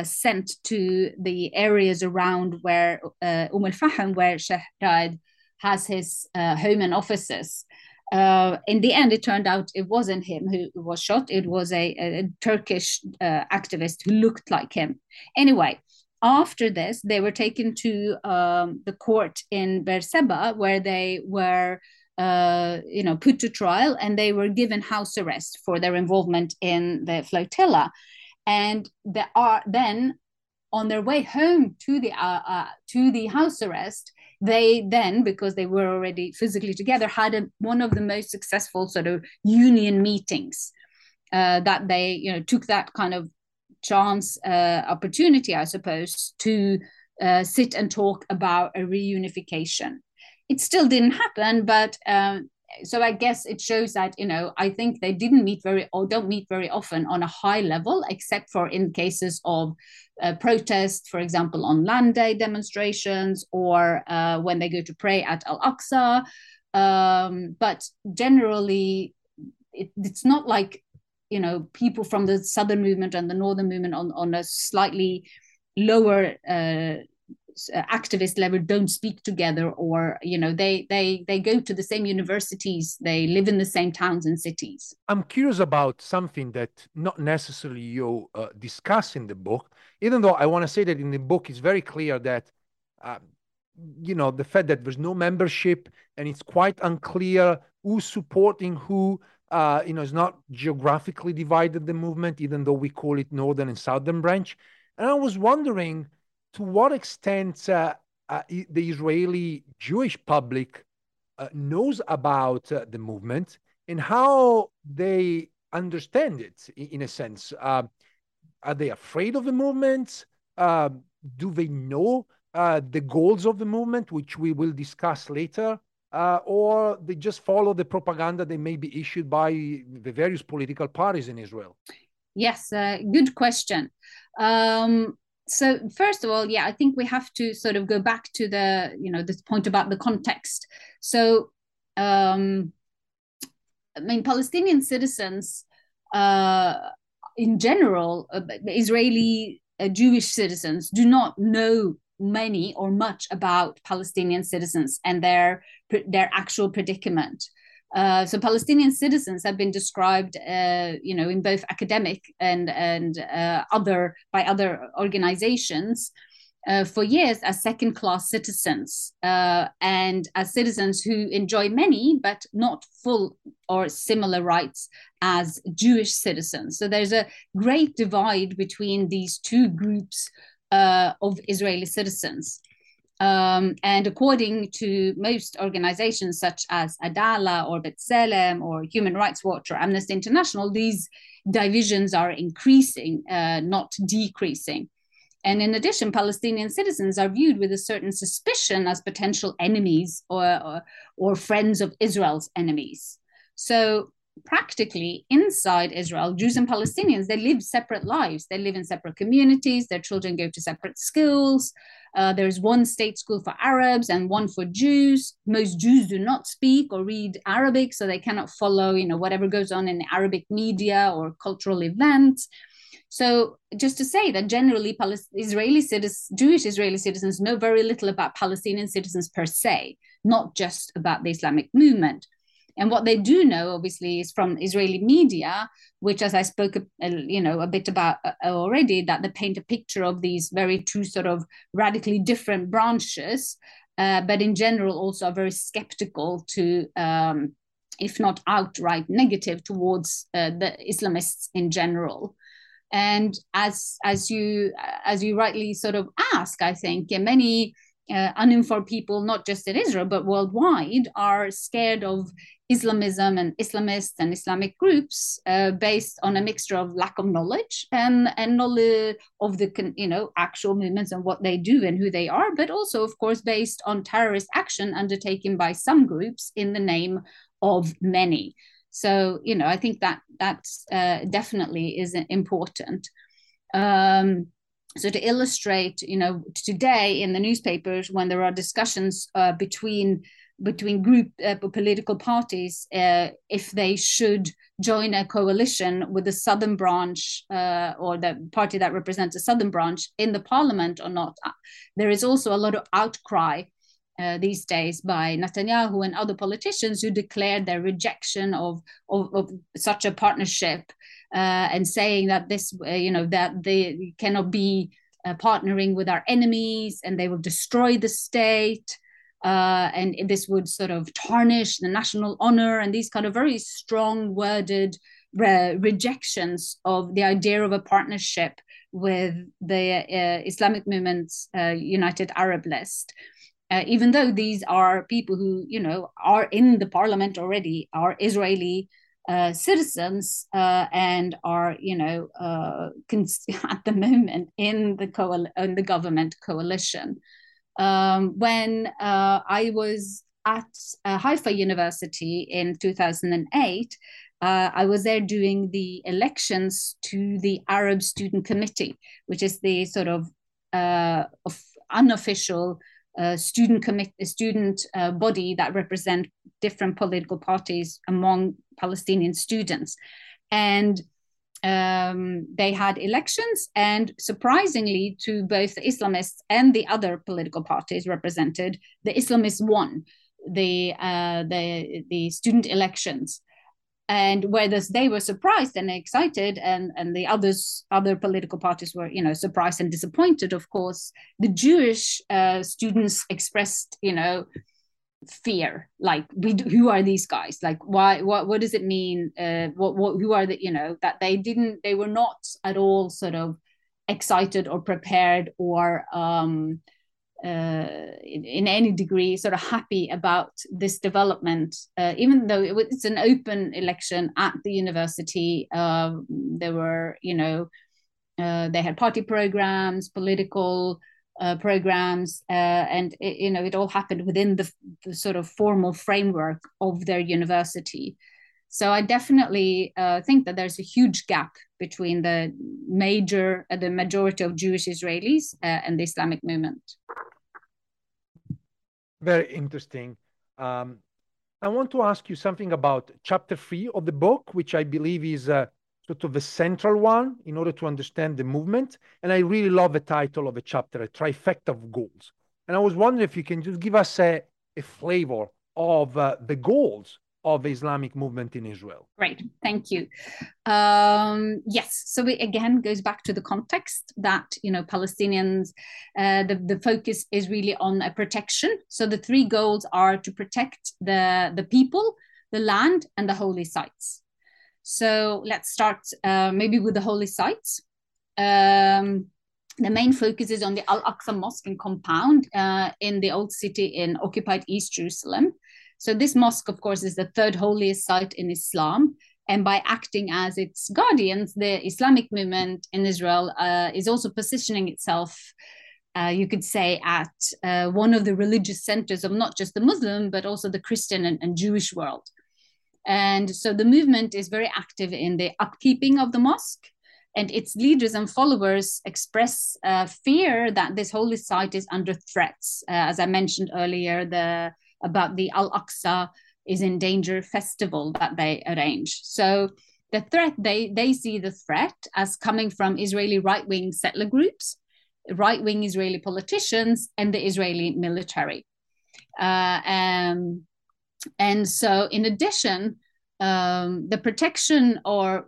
sent to the areas around where Al Fahm, where Sheikh Raed has his home and offices. In the end, it turned out it wasn't him who was shot. It was a Turkish activist who looked like him. Anyway, after this, they were taken to the court in Beersheba, where they were put to trial, and they were given house arrest for their involvement in the flotilla. And they are then on their way home to the house arrest. They then, because they were already physically together, had one of the most successful sort of union meetings that they, you know, took that kind of chance opportunity, I suppose, to sit and talk about a reunification. It still didn't happen, but so I guess it shows that, you know, I think they don't meet very often on a high level, except for in cases of protest, for example, on Land Day demonstrations or when they go to pray at Al-Aqsa. But generally, it's not like, you know, people from the Southern Movement and the Northern Movement on a slightly lower activist level don't speak together, or, you know, they go to the same universities, they live in the same towns and cities. I'm curious about something that not necessarily you discuss in the book, even though I want to say that in the book it's very clear that you know, the fact that there's no membership and it's quite unclear who's supporting who. You know, it's not geographically divided, the movement, even though we call it Northern and Southern branch. And I was wondering, to what extent the Israeli Jewish public knows about the movement and how they understand it, in a sense? Are they afraid of the movement? Do they know the goals of the movement, which we will discuss later? Or they just follow the propaganda that may be issued by the various political parties in Israel? Yes, good question. So first of all, yeah, I think we have to sort of go back to the, you know, this point about the context. So, I mean, Palestinian citizens in general, Israeli Jewish citizens do not know many or much about Palestinian citizens and their actual predicament. So Palestinian citizens have been described, you know, in both academic and by other organizations for years as second-class citizens and as citizens who enjoy many but not full or similar rights as Jewish citizens. So there's a great divide between these two groups of Israeli citizens. And according to most organizations such as Adala or B'Tselem or Human Rights Watch or Amnesty International, these divisions are increasing, not decreasing. And in addition, Palestinian citizens are viewed with a certain suspicion as potential enemies or friends of Israel's enemies. So practically inside Israel, Jews and Palestinians, they live separate lives. They live in separate communities. Their children go to separate schools. There is one state school for Arabs and one for Jews. Most Jews do not speak or read Arabic, so they cannot follow, whatever goes on in Arabic media or cultural events. So just to say that generally Jewish Israeli citizens know very little about Palestinian citizens per se, not just about the Islamic movement. And what they do know, obviously, is from Israeli media, which, as I spoke, a bit about already, that they paint a picture of these very two sort of radically different branches, but in general also are very skeptical to, if not outright negative, towards the Islamists in general. And as you rightly sort of ask, I think many uninformed people, not just in Israel, but worldwide, are scared of Islamism and Islamists and Islamic groups based on a mixture of lack of knowledge and knowledge of the actual movements and what they do and who they are, but also, of course, based on terrorist action undertaken by some groups in the name of many. So, I think that definitely is important. So to illustrate, today in the newspapers, when there are discussions between group political parties, if they should join a coalition with the southern branch or the party that represents the southern branch in the parliament or not, there is also a lot of outcry these days by Netanyahu and other politicians who declared their rejection of such a partnership and saying that this, that they cannot be partnering with our enemies and they will destroy the state and this would sort of tarnish the national honor and these kind of very strong worded rejections of the idea of a partnership with the Islamic movement's United Arab List. Even though these are people who, are in the parliament already, are Israeli citizens and are, at the moment in the government coalition. When I was at Haifa University in 2008, I was there doing the elections to the Arab Student Committee, which is the sort of unofficial student body that represent different political parties among Palestinian students. And they had elections, and surprisingly to both the Islamists and the other political parties represented, the Islamists won the student elections. And whereas they were surprised and excited and the other political parties were, surprised and disappointed, of course, the Jewish students expressed, fear, like, who are these guys? Like, why, what does it mean? Who are the, that they were not at all sort of excited or prepared or in any degree sort of happy about this development, even though it's an open election at the university. There were, they had party programs, political programs, and it all happened within the sort of formal framework of their university. So I definitely think that there's a huge gap between the majority of Jewish Israelis and the Islamic movement. Very interesting. I want to ask you something about chapter 3 of the book, which I believe is sort of the central one in order to understand the movement. And I really love the title of the chapter, A Trifecta of Goals. And I was wondering if you can just give us a flavor of the goals of the Islamic movement in Israel. Great, thank you. Yes, so it again goes back to the context that, Palestinians, the focus is really on a protection. So the three goals are to protect the people, the land, and the holy sites. So let's start maybe with the holy sites. The main focus is on the Al-Aqsa Mosque and compound in the Old City in occupied East Jerusalem. So this mosque, of course, is the third holiest site in Islam. And by acting as its guardians, the Islamic movement in Israel is also positioning itself, you could say, at one of the religious centers of not just the Muslim, but also the Christian and Jewish world. And so the movement is very active in the upkeeping of the mosque, and its leaders and followers express fear that this holy site is under threats. As I mentioned earlier, about the Al-Aqsa is in Danger festival that they arrange. So the threat, they see the threat as coming from Israeli right-wing settler groups, right-wing Israeli politicians, and the Israeli military. And so in addition, the protection the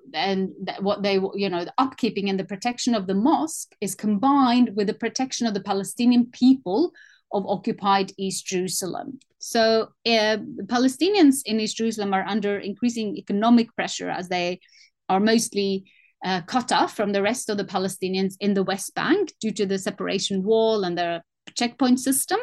upkeeping and the protection of the mosque is combined with the protection of the Palestinian people of occupied East Jerusalem. So Palestinians in East Jerusalem are under increasing economic pressure as they are mostly cut off from the rest of the Palestinians in the West Bank due to the separation wall and the checkpoint system.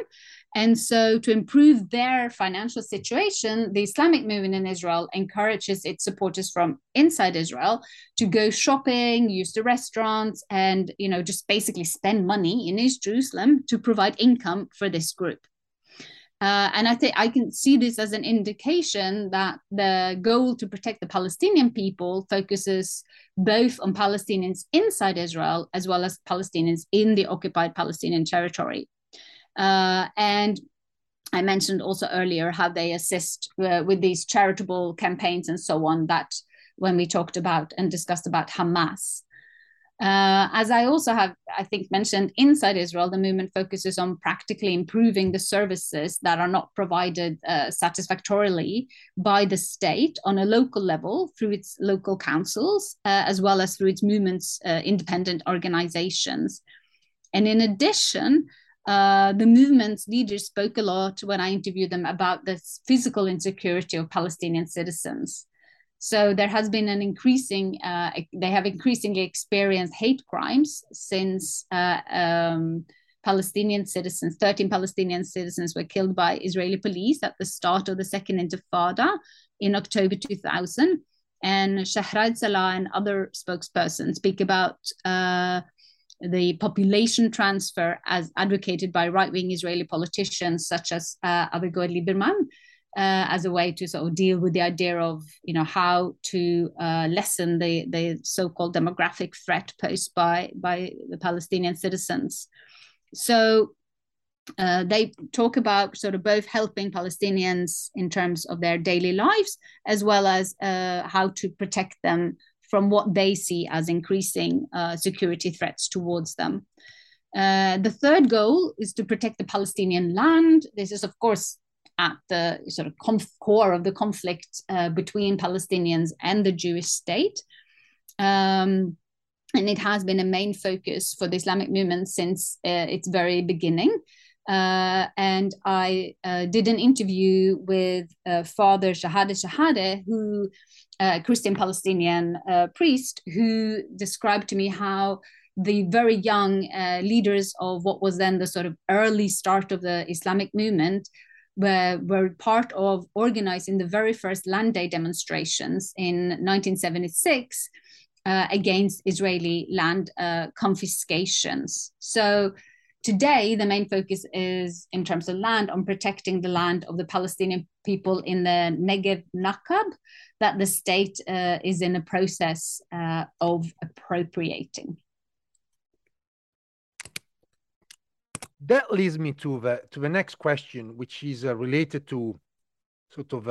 And so to improve their financial situation, the Islamic movement in Israel encourages its supporters from inside Israel to go shopping, use the restaurants, and just basically spend money in East Jerusalem to provide income for this group. And I think I can see this as an indication that the goal to protect the Palestinian people focuses both on Palestinians inside Israel as well as Palestinians in the occupied Palestinian territory. And I mentioned also earlier how they assist with these charitable campaigns and so on, that when we talked about and discussed about Hamas. As I also have, I think, mentioned, inside Israel, the movement focuses on practically improving the services that are not provided satisfactorily by the state on a local level through its local councils, as well as through its movement's independent organizations. And in addition, the movement's leaders spoke a lot when I interviewed them about the physical insecurity of Palestinian citizens. So there has been an increasing, they have increasingly experienced hate crimes since 13 Palestinian citizens were killed by Israeli police at the start of the Second Intifada in October 2000. And Sheikh Raed Salah and other spokespersons speak about the population transfer as advocated by right-wing Israeli politicians such as Avigdor Lieberman as a way to sort of deal with the idea of how to lessen the so-called demographic threat posed by the Palestinian citizens. So they talk about sort of both helping Palestinians in terms of their daily lives as well as how to protect them from what they see as increasing security threats towards them. The third goal is to protect the Palestinian land. This is, of course, at the sort of core of the conflict between Palestinians and the Jewish state. And it has been a main focus for the Islamic movement since its very beginning. And I did an interview with Father Shahadeh, who a Christian Palestinian priest, who described to me how the very young leaders of what was then the sort of early start of the Islamic movement were part of organizing the very first Land Day demonstrations in 1976 against Israeli land confiscations. So today, the main focus is, in terms of land, on protecting the land of the Palestinian people in the Negev Nakab that the state is in a process of appropriating. That leads me to the next question, which is related to sort of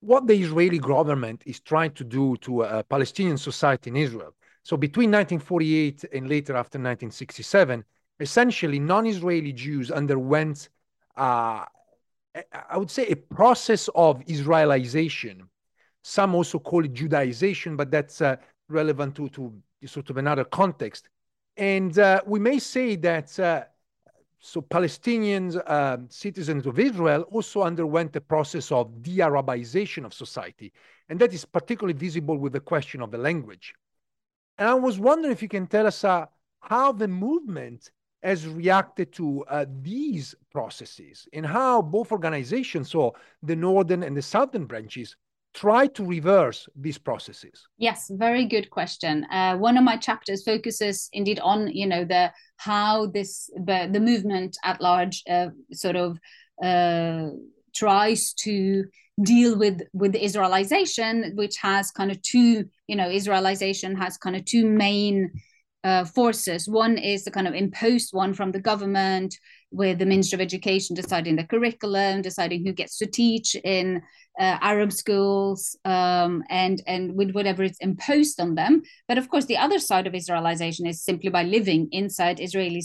what the Israeli government is trying to do to Palestinian society in Israel. So between 1948 and later after 1967, essentially non-Israeli Jews underwent, I would say, a process of Israelization. Some also call it Judaization, but that's relevant to sort of another context. And we may say that so Palestinian citizens of Israel also underwent a process of de-Arabization of society. And that is particularly visible with the question of the language. And I was wondering if you can tell us how the movement has reacted to these processes and how both organizations, so the northern and the southern branches, try to reverse these processes. Yes, very good question. One of my chapters focuses indeed on how the movement at large sort of tries to deal with Israelization, which has kind of two, you know, Israelization has kind of two main forces. One is the kind of imposed one from the government, with the Ministry of Education deciding the curriculum, deciding who gets to teach in Arab schools, and with whatever is imposed on them. But of course, the other side of Israelization is simply by living inside Israeli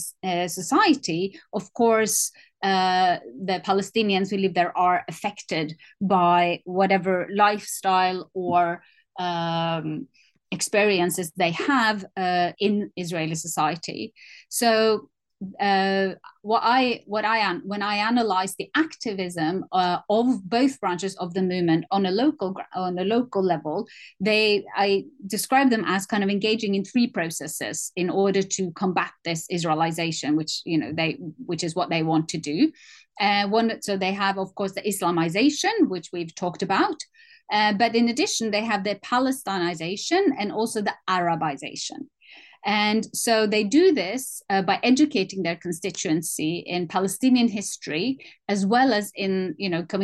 society. Of course, the Palestinians who live there are affected by whatever lifestyle or experiences they have in Israeli society. So when I analyze the activism of both branches of the movement on a local level, I describe them as kind of engaging in three processes in order to combat this Israelization, which is what they want to do. So they have, of course, the Islamization, which we've talked about. But in addition, they have the Palestinization and also the Arabization. And so they do this by educating their constituency in Palestinian history, as well as in,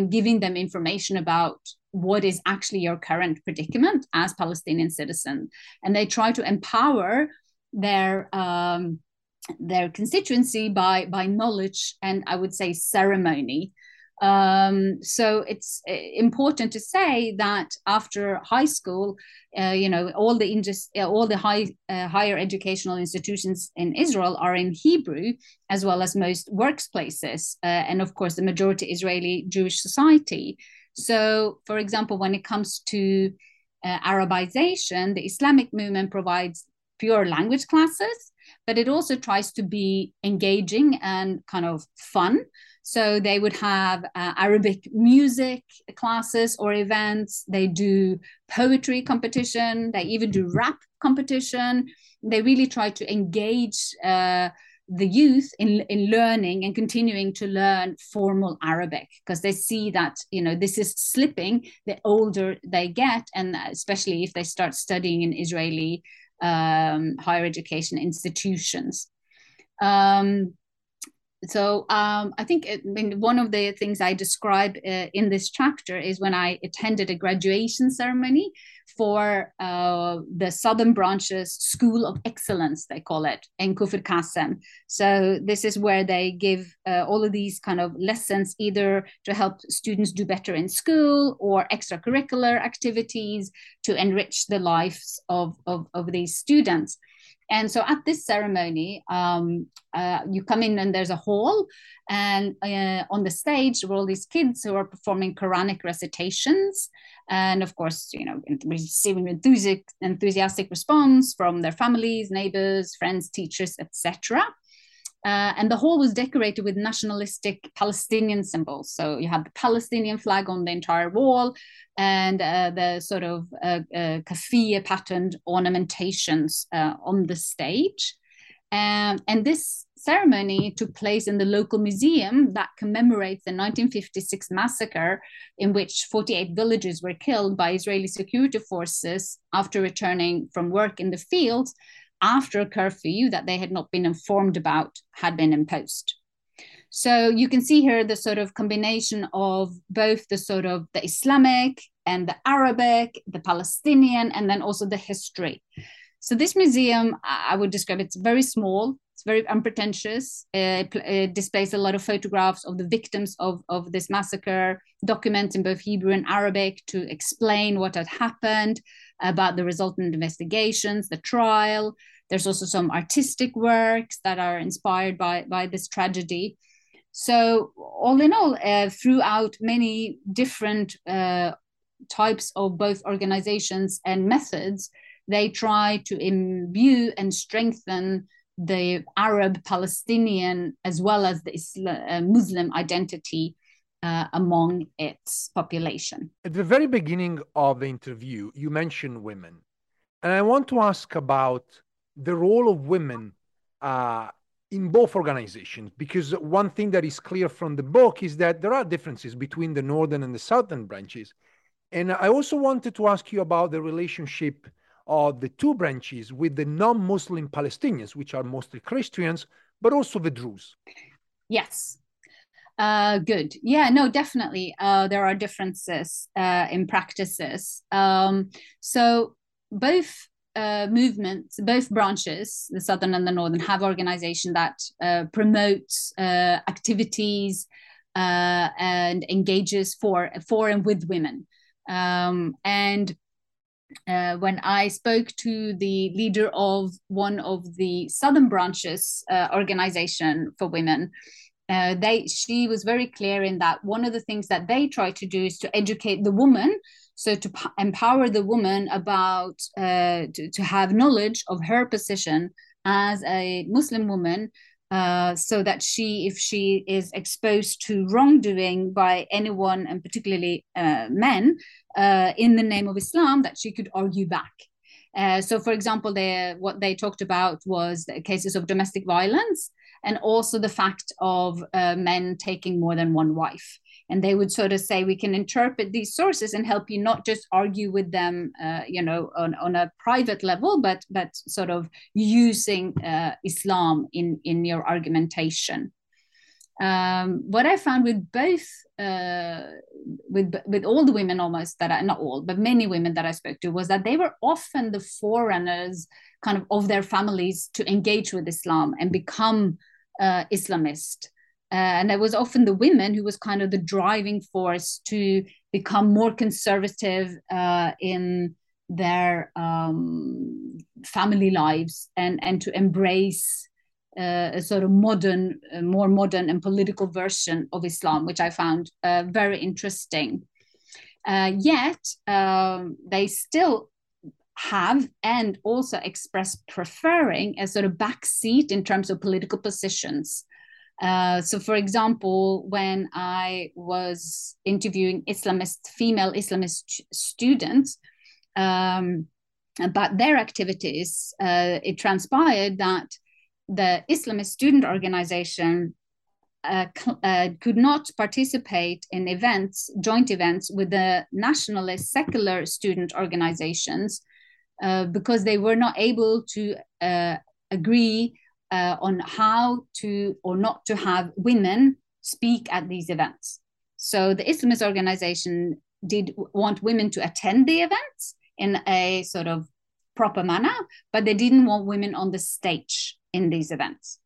giving them information about what is actually your current predicament as Palestinian citizen. And they try to empower their constituency by knowledge and, I would say, ceremony. So it's important to say that after high school, all the higher educational institutions in Israel are in Hebrew, as well as most workplaces, and of course the majority Israeli Jewish society. So, for example, when it comes to Arabization, the Islamic movement provides pure language classes, but it also tries to be engaging and kind of fun. So they would have Arabic music classes or events. They do poetry competition. They even do rap competition. They really try to engage the youth in learning and continuing to learn formal Arabic, because they see that, this is slipping the older they get, and especially if they start studying in Israeli higher education institutions. I think one of the things I describe in this chapter is when I attended a graduation ceremony for the Southern Branch's School of Excellence, they call it, in Kufr Qasim. So this is where they give all of these kind of lessons, either to help students do better in school or extracurricular activities to enrich the lives of these students. And so at this ceremony, you come in and there's a hall, and on the stage were all these kids who are performing Quranic recitations. And of course, receiving enthusiastic response from their families, neighbors, friends, teachers, etc. And the hall was decorated with nationalistic Palestinian symbols. So you had the Palestinian flag on the entire wall, and the sort of kafiyeh patterned ornamentations on the stage. And this ceremony took place in the local museum that commemorates the 1956 massacre, in which 48 villagers were killed by Israeli security forces after returning from work in the fields, after a curfew that they had not been informed about had been imposed. So you can see here the sort of combination of both the sort of the Islamic and the Arabic, the Palestinian, and then also the history. So this museum, I would describe, it's very small, it's very unpretentious. It displays a lot of photographs of the victims of this massacre, documents in both Hebrew and Arabic to explain what had happened, about the resultant investigations, the trial. There's also some artistic works that are inspired by this tragedy. So all in all, throughout many different types of both organizations and methods, they try to imbue and strengthen the Arab, Palestinian, as well as the Muslim identity among its population. At the very beginning of the interview, you mentioned women. And I want to ask about the role of women in both organizations, because one thing that is clear from the book is that there are differences between the northern and the southern branches. And I also wanted to ask you about the relationship of the two branches with the non-Muslim Palestinians, which are mostly Christians, but also the Druze. Yes. Good. Yeah, no, definitely. There are differences in practices. So both movements, both branches, the Southern and the Northern, have organization that promotes activities and engages for and with women. When I spoke to the leader of one of the Southern branches organization for women, she was very clear in that one of the things that they try to do is to educate the woman, so to empower the woman about to have knowledge of her position as a Muslim woman, so that she, if she is exposed to wrongdoing by anyone, and particularly men, in the name of Islam, that she could argue back. So, for example, what they talked about was the cases of domestic violence, and also the fact of men taking more than one wife. And they would sort of say, we can interpret these sources and help you not just argue with them, on a private level, but sort of using Islam in your argumentation. What I found with both, with all the women almost that I, not all, but many women that I spoke to, was that they were often the forerunners kind of their families to engage with Islam and become Islamist. And it was often the women who was kind of the driving force to become more conservative in their family lives and to embrace a sort of modern, more modern and political version of Islam, which I found very interesting. Yet they still have and also express preferring a sort of backseat in terms of political positions. So, for example, when I was interviewing female Islamist students about their activities, it transpired that the Islamist student organization could not participate in joint events with the nationalist secular student organizations because they were not able to agree on how to or not to have women speak at these events. So the Islamist organization did want women to attend the events in a sort of proper manner, but they didn't want women on the stage in these events.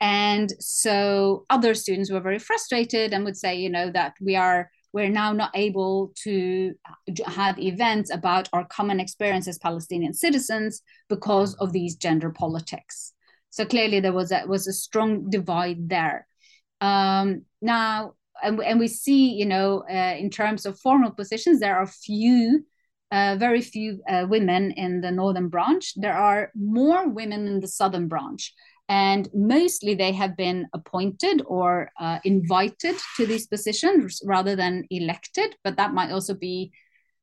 And so other students were very frustrated and would say, that we're now not able to have events about our common experience as Palestinian citizens because of these gender politics. So clearly there was a strong divide there. Now, we see, in terms of formal positions, there are very few women in the northern branch. There are more women in the southern branch, and mostly they have been appointed or invited to these positions rather than elected, but that might also be.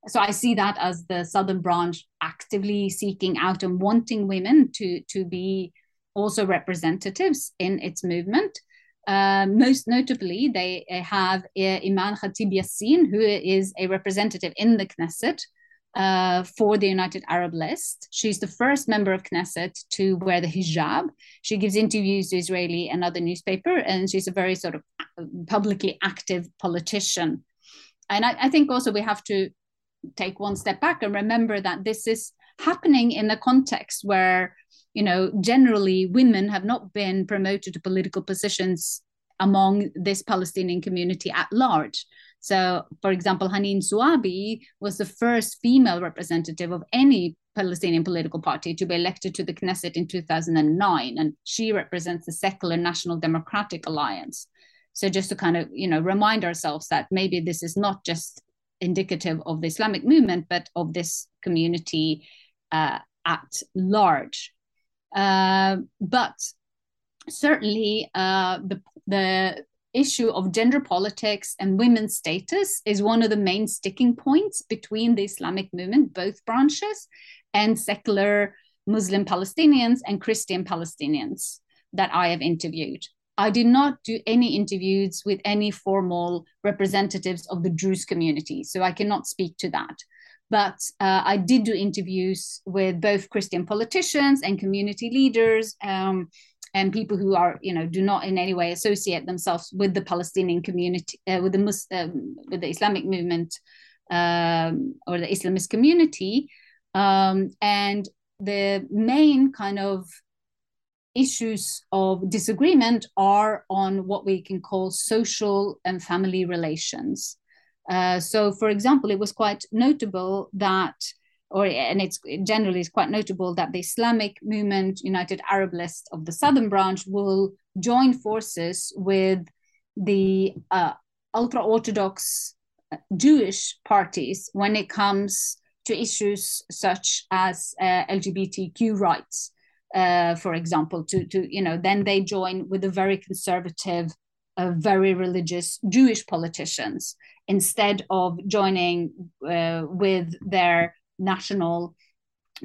So I see that as the southern branch actively seeking out and wanting women to be also representatives in its movement. Most notably, they have Iman Khatib Yassin, who is a representative in the Knesset for the United Arab List. She's the first member of Knesset to wear the hijab. She gives interviews to Israeli and other newspapers, and she's a very sort of publicly active politician. And I think also we have to take one step back and remember that this is happening in a context where generally women have not been promoted to political positions among this Palestinian community at large. So, for example, Hanin Suabi was the first female representative of any Palestinian political party to be elected to the Knesset in 2009, and she represents the secular National Democratic Alliance. So just to kind of, remind ourselves that maybe this is not just indicative of the Islamic movement, but of this community at large. But certainly the issue of gender politics and women's status is one of the main sticking points between the Islamic movement, both branches, and secular Muslim Palestinians and Christian Palestinians that I have interviewed. I did not do any interviews with any formal representatives of the Druze community, so I cannot speak to that. But I did do interviews with both Christian politicians and community leaders and people who are, you know, do not in any way associate themselves with the Palestinian community, with the Islamic movement or the Islamist community. And the main kind of issues of disagreement are on what we can call social and family relations. So, for example, it was quite notable that, it's quite notable that the Islamic movement, United Arab List of the Southern Branch, will join forces with the ultra-Orthodox Jewish parties when it comes to issues such as LGBTQ rights, for example, then they join with the very conservative, very religious Jewish politicians instead of joining with their national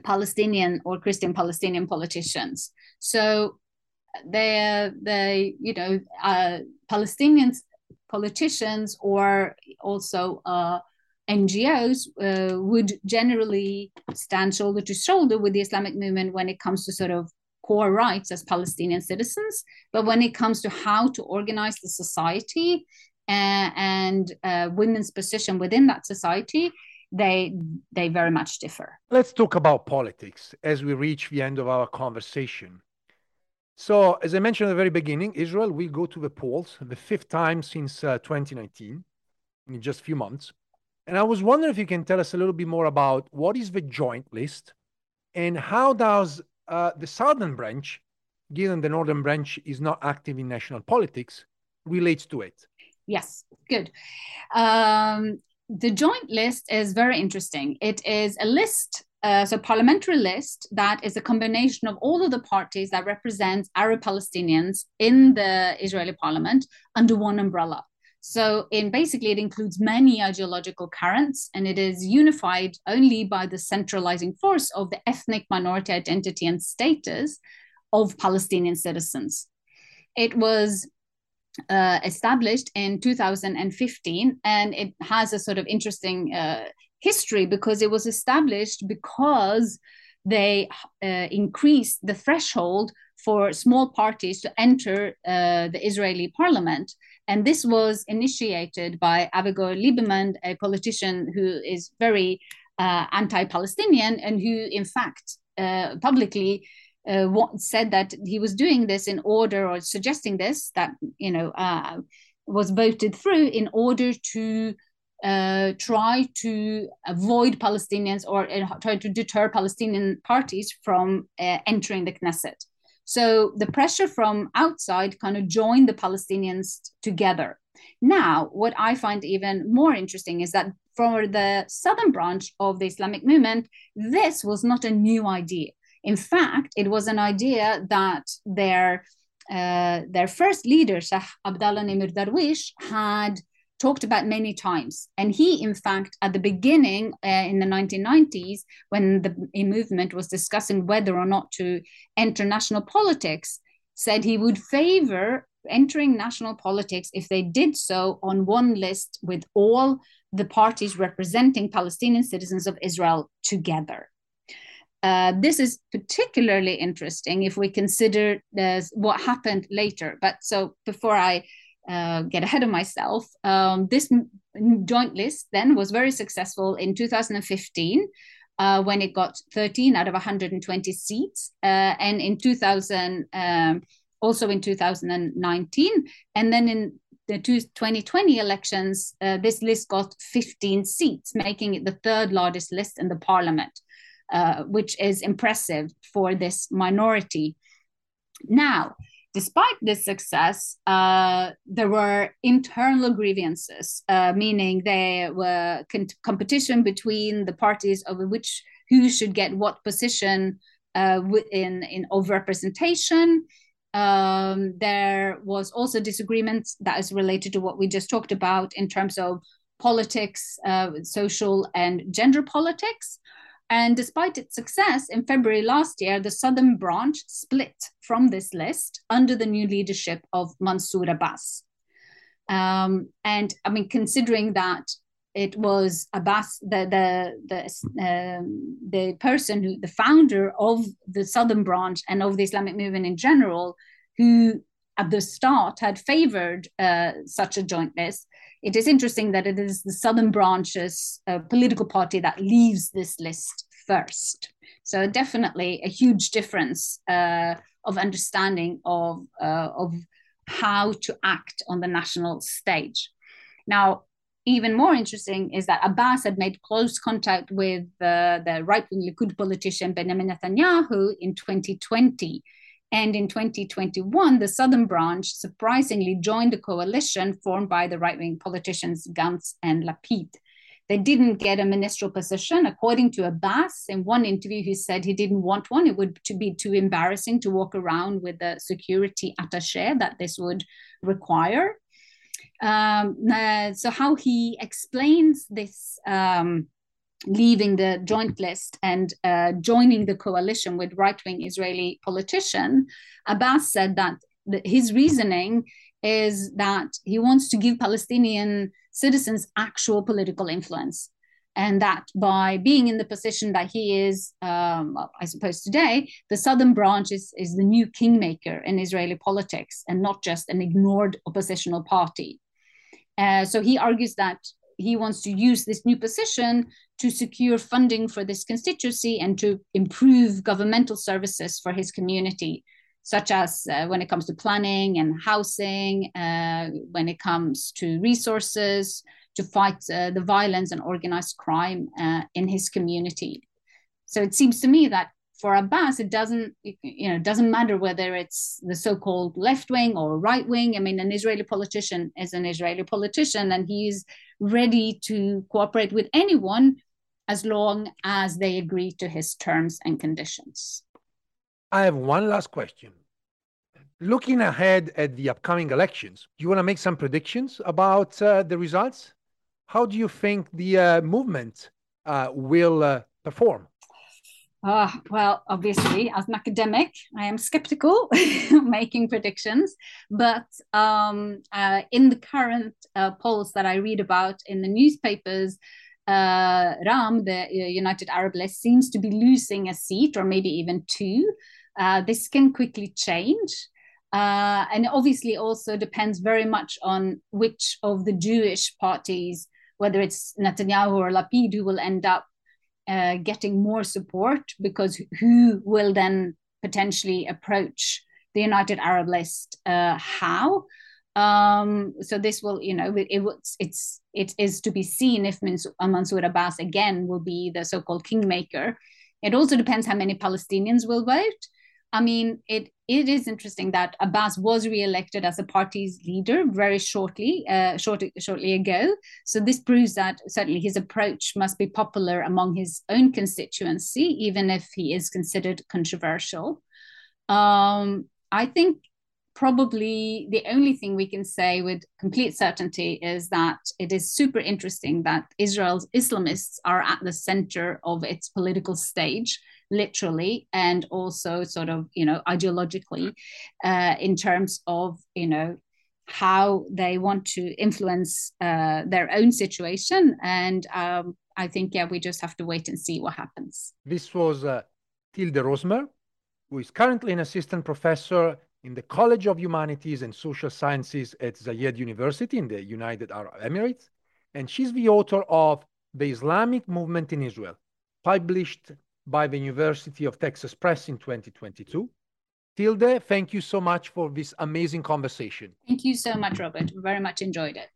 Palestinian or Christian Palestinian politicians. So they Palestinian politicians or also NGOs would generally stand shoulder to shoulder with the Islamic movement when it comes to sort of core rights as Palestinian citizens. But when it comes to how to organize the society and women's position within that society, they very much differ. Let's talk about politics as we reach the end of our conversation. So, as I mentioned at the very beginning, Israel will go to the polls the fifth time since 2019, in just a few months. And I was wondering if you can tell us a little bit more about what is the joint list and how does the Southern Branch, given the Northern Branch is not active in national politics, relates to it? Yes, good. The joint list is very interesting. It is a list, parliamentary list, that is a combination of all of the parties that represent Arab Palestinians in the Israeli parliament under one umbrella. So it includes many ideological currents, and it is unified only by the centralizing force of the ethnic minority identity and status of Palestinian citizens. It was established in 2015, and it has a sort of interesting history because it was established because they increased the threshold for small parties to enter the Israeli parliament. And this was initiated by Avigdor Lieberman, a politician who is very anti-Palestinian and who, in fact, publicly said that he was doing this in order, or suggesting this, that was voted through in order to try to avoid Palestinians or try to deter Palestinian parties from entering the Knesset. So the pressure from outside kind of joined the Palestinians together. Now, what I find even more interesting is that for the Southern Branch of the Islamic movement, this was not a new idea. In fact, it was an idea that their first leader, Sheikh Abdallah Nimr Darwish, had talked about many times. And he, in fact, at the beginning in the 1990s, when the movement was discussing whether or not to enter national politics, said he would favor entering national politics if they did so on one list with all the parties representing Palestinian citizens of Israel together. This is particularly interesting if we consider what happened later. But so before I get ahead of myself, this joint list then was very successful in 2015 when it got 13 out of 120 seats, and in 2019, and then in the 2020 elections, this list got 15 seats, making it the third largest list in the parliament, which is impressive for this minority. Now, despite this success, there were internal grievances, meaning there were competition between the parties over who should get what position of representation. There was also disagreement that is related to what we just talked about in terms of politics, social and gender politics. And despite its success, in February last year, the Southern Branch split from this list under the new leadership of Mansour Abbas. Considering that it was Abbas, the person who, the founder of the Southern Branch and of the Islamic movement in general, who at the start had favored such a joint list. It is interesting that it is the Southern branch's political party that leaves this list first. So definitely a huge difference of understanding of how to act on the national stage. Now, even more interesting is that Abbas had made close contact with the right-wing Likud politician Benjamin Netanyahu in 2020. And in 2021, the Southern branch surprisingly joined the coalition formed by the right-wing politicians Gantz and Lapid. They didn't get a ministerial position. According to Abbas, in one interview, he said he didn't want one. It would be too embarrassing to walk around with a security attaché that this would require. So how he explains this leaving the joint list and joining the coalition with right-wing Israeli politician, Abbas said that his reasoning is that he wants to give Palestinian citizens actual political influence. And that by being in the position that he is, I suppose today, the Southern branch is the new kingmaker in Israeli politics and not just an ignored oppositional party. So he argues that he wants to use this new position to secure funding for this constituency and to improve governmental services for his community, such as when it comes to planning and housing, when it comes to resources, to fight the violence and organized crime in his community. So it seems to me that for Abbas, it doesn't matter whether it's the so-called left wing or right wing. I mean, an Israeli politician is an Israeli politician, and he's ready to cooperate with anyone as long as they agree to his terms and conditions. I have one last question. Looking ahead at the upcoming elections, do you want to make some predictions about the results? How do you think the movement will perform? Well, obviously, as an academic, I am skeptical making predictions. But in the current polls that I read about in the newspapers, Ram, the United Arab List, seems to be losing a seat or maybe even two. This can quickly change. And obviously also depends very much on which of the Jewish parties, whether it's Netanyahu or Lapid, who will end up getting more support, because who will then potentially approach the United Arab List? How? So this will, it is to be seen if Mansour Abbas again will be the so-called kingmaker. It also depends how many Palestinians will vote. I mean, it is interesting that Abbas was re-elected as a party's leader very shortly ago. So this proves that certainly his approach must be popular among his own constituency, even if he is considered controversial. I think probably the only thing we can say with complete certainty is that it is super interesting that Israel's Islamists are at the center of its political stage, literally, and also sort of, ideologically, in terms of, how they want to influence their own situation. And I think, we just have to wait and see what happens. This was Tilde Rosmer, who is currently an assistant professor in the College of Humanities and Social Sciences at Zayed University in the United Arab Emirates. And she's the author of The Islamic Movement in Israel, published by the University of Texas Press in 2022. Tilde, thank you so much for this amazing conversation. Thank you so much, Robert. Very much enjoyed it.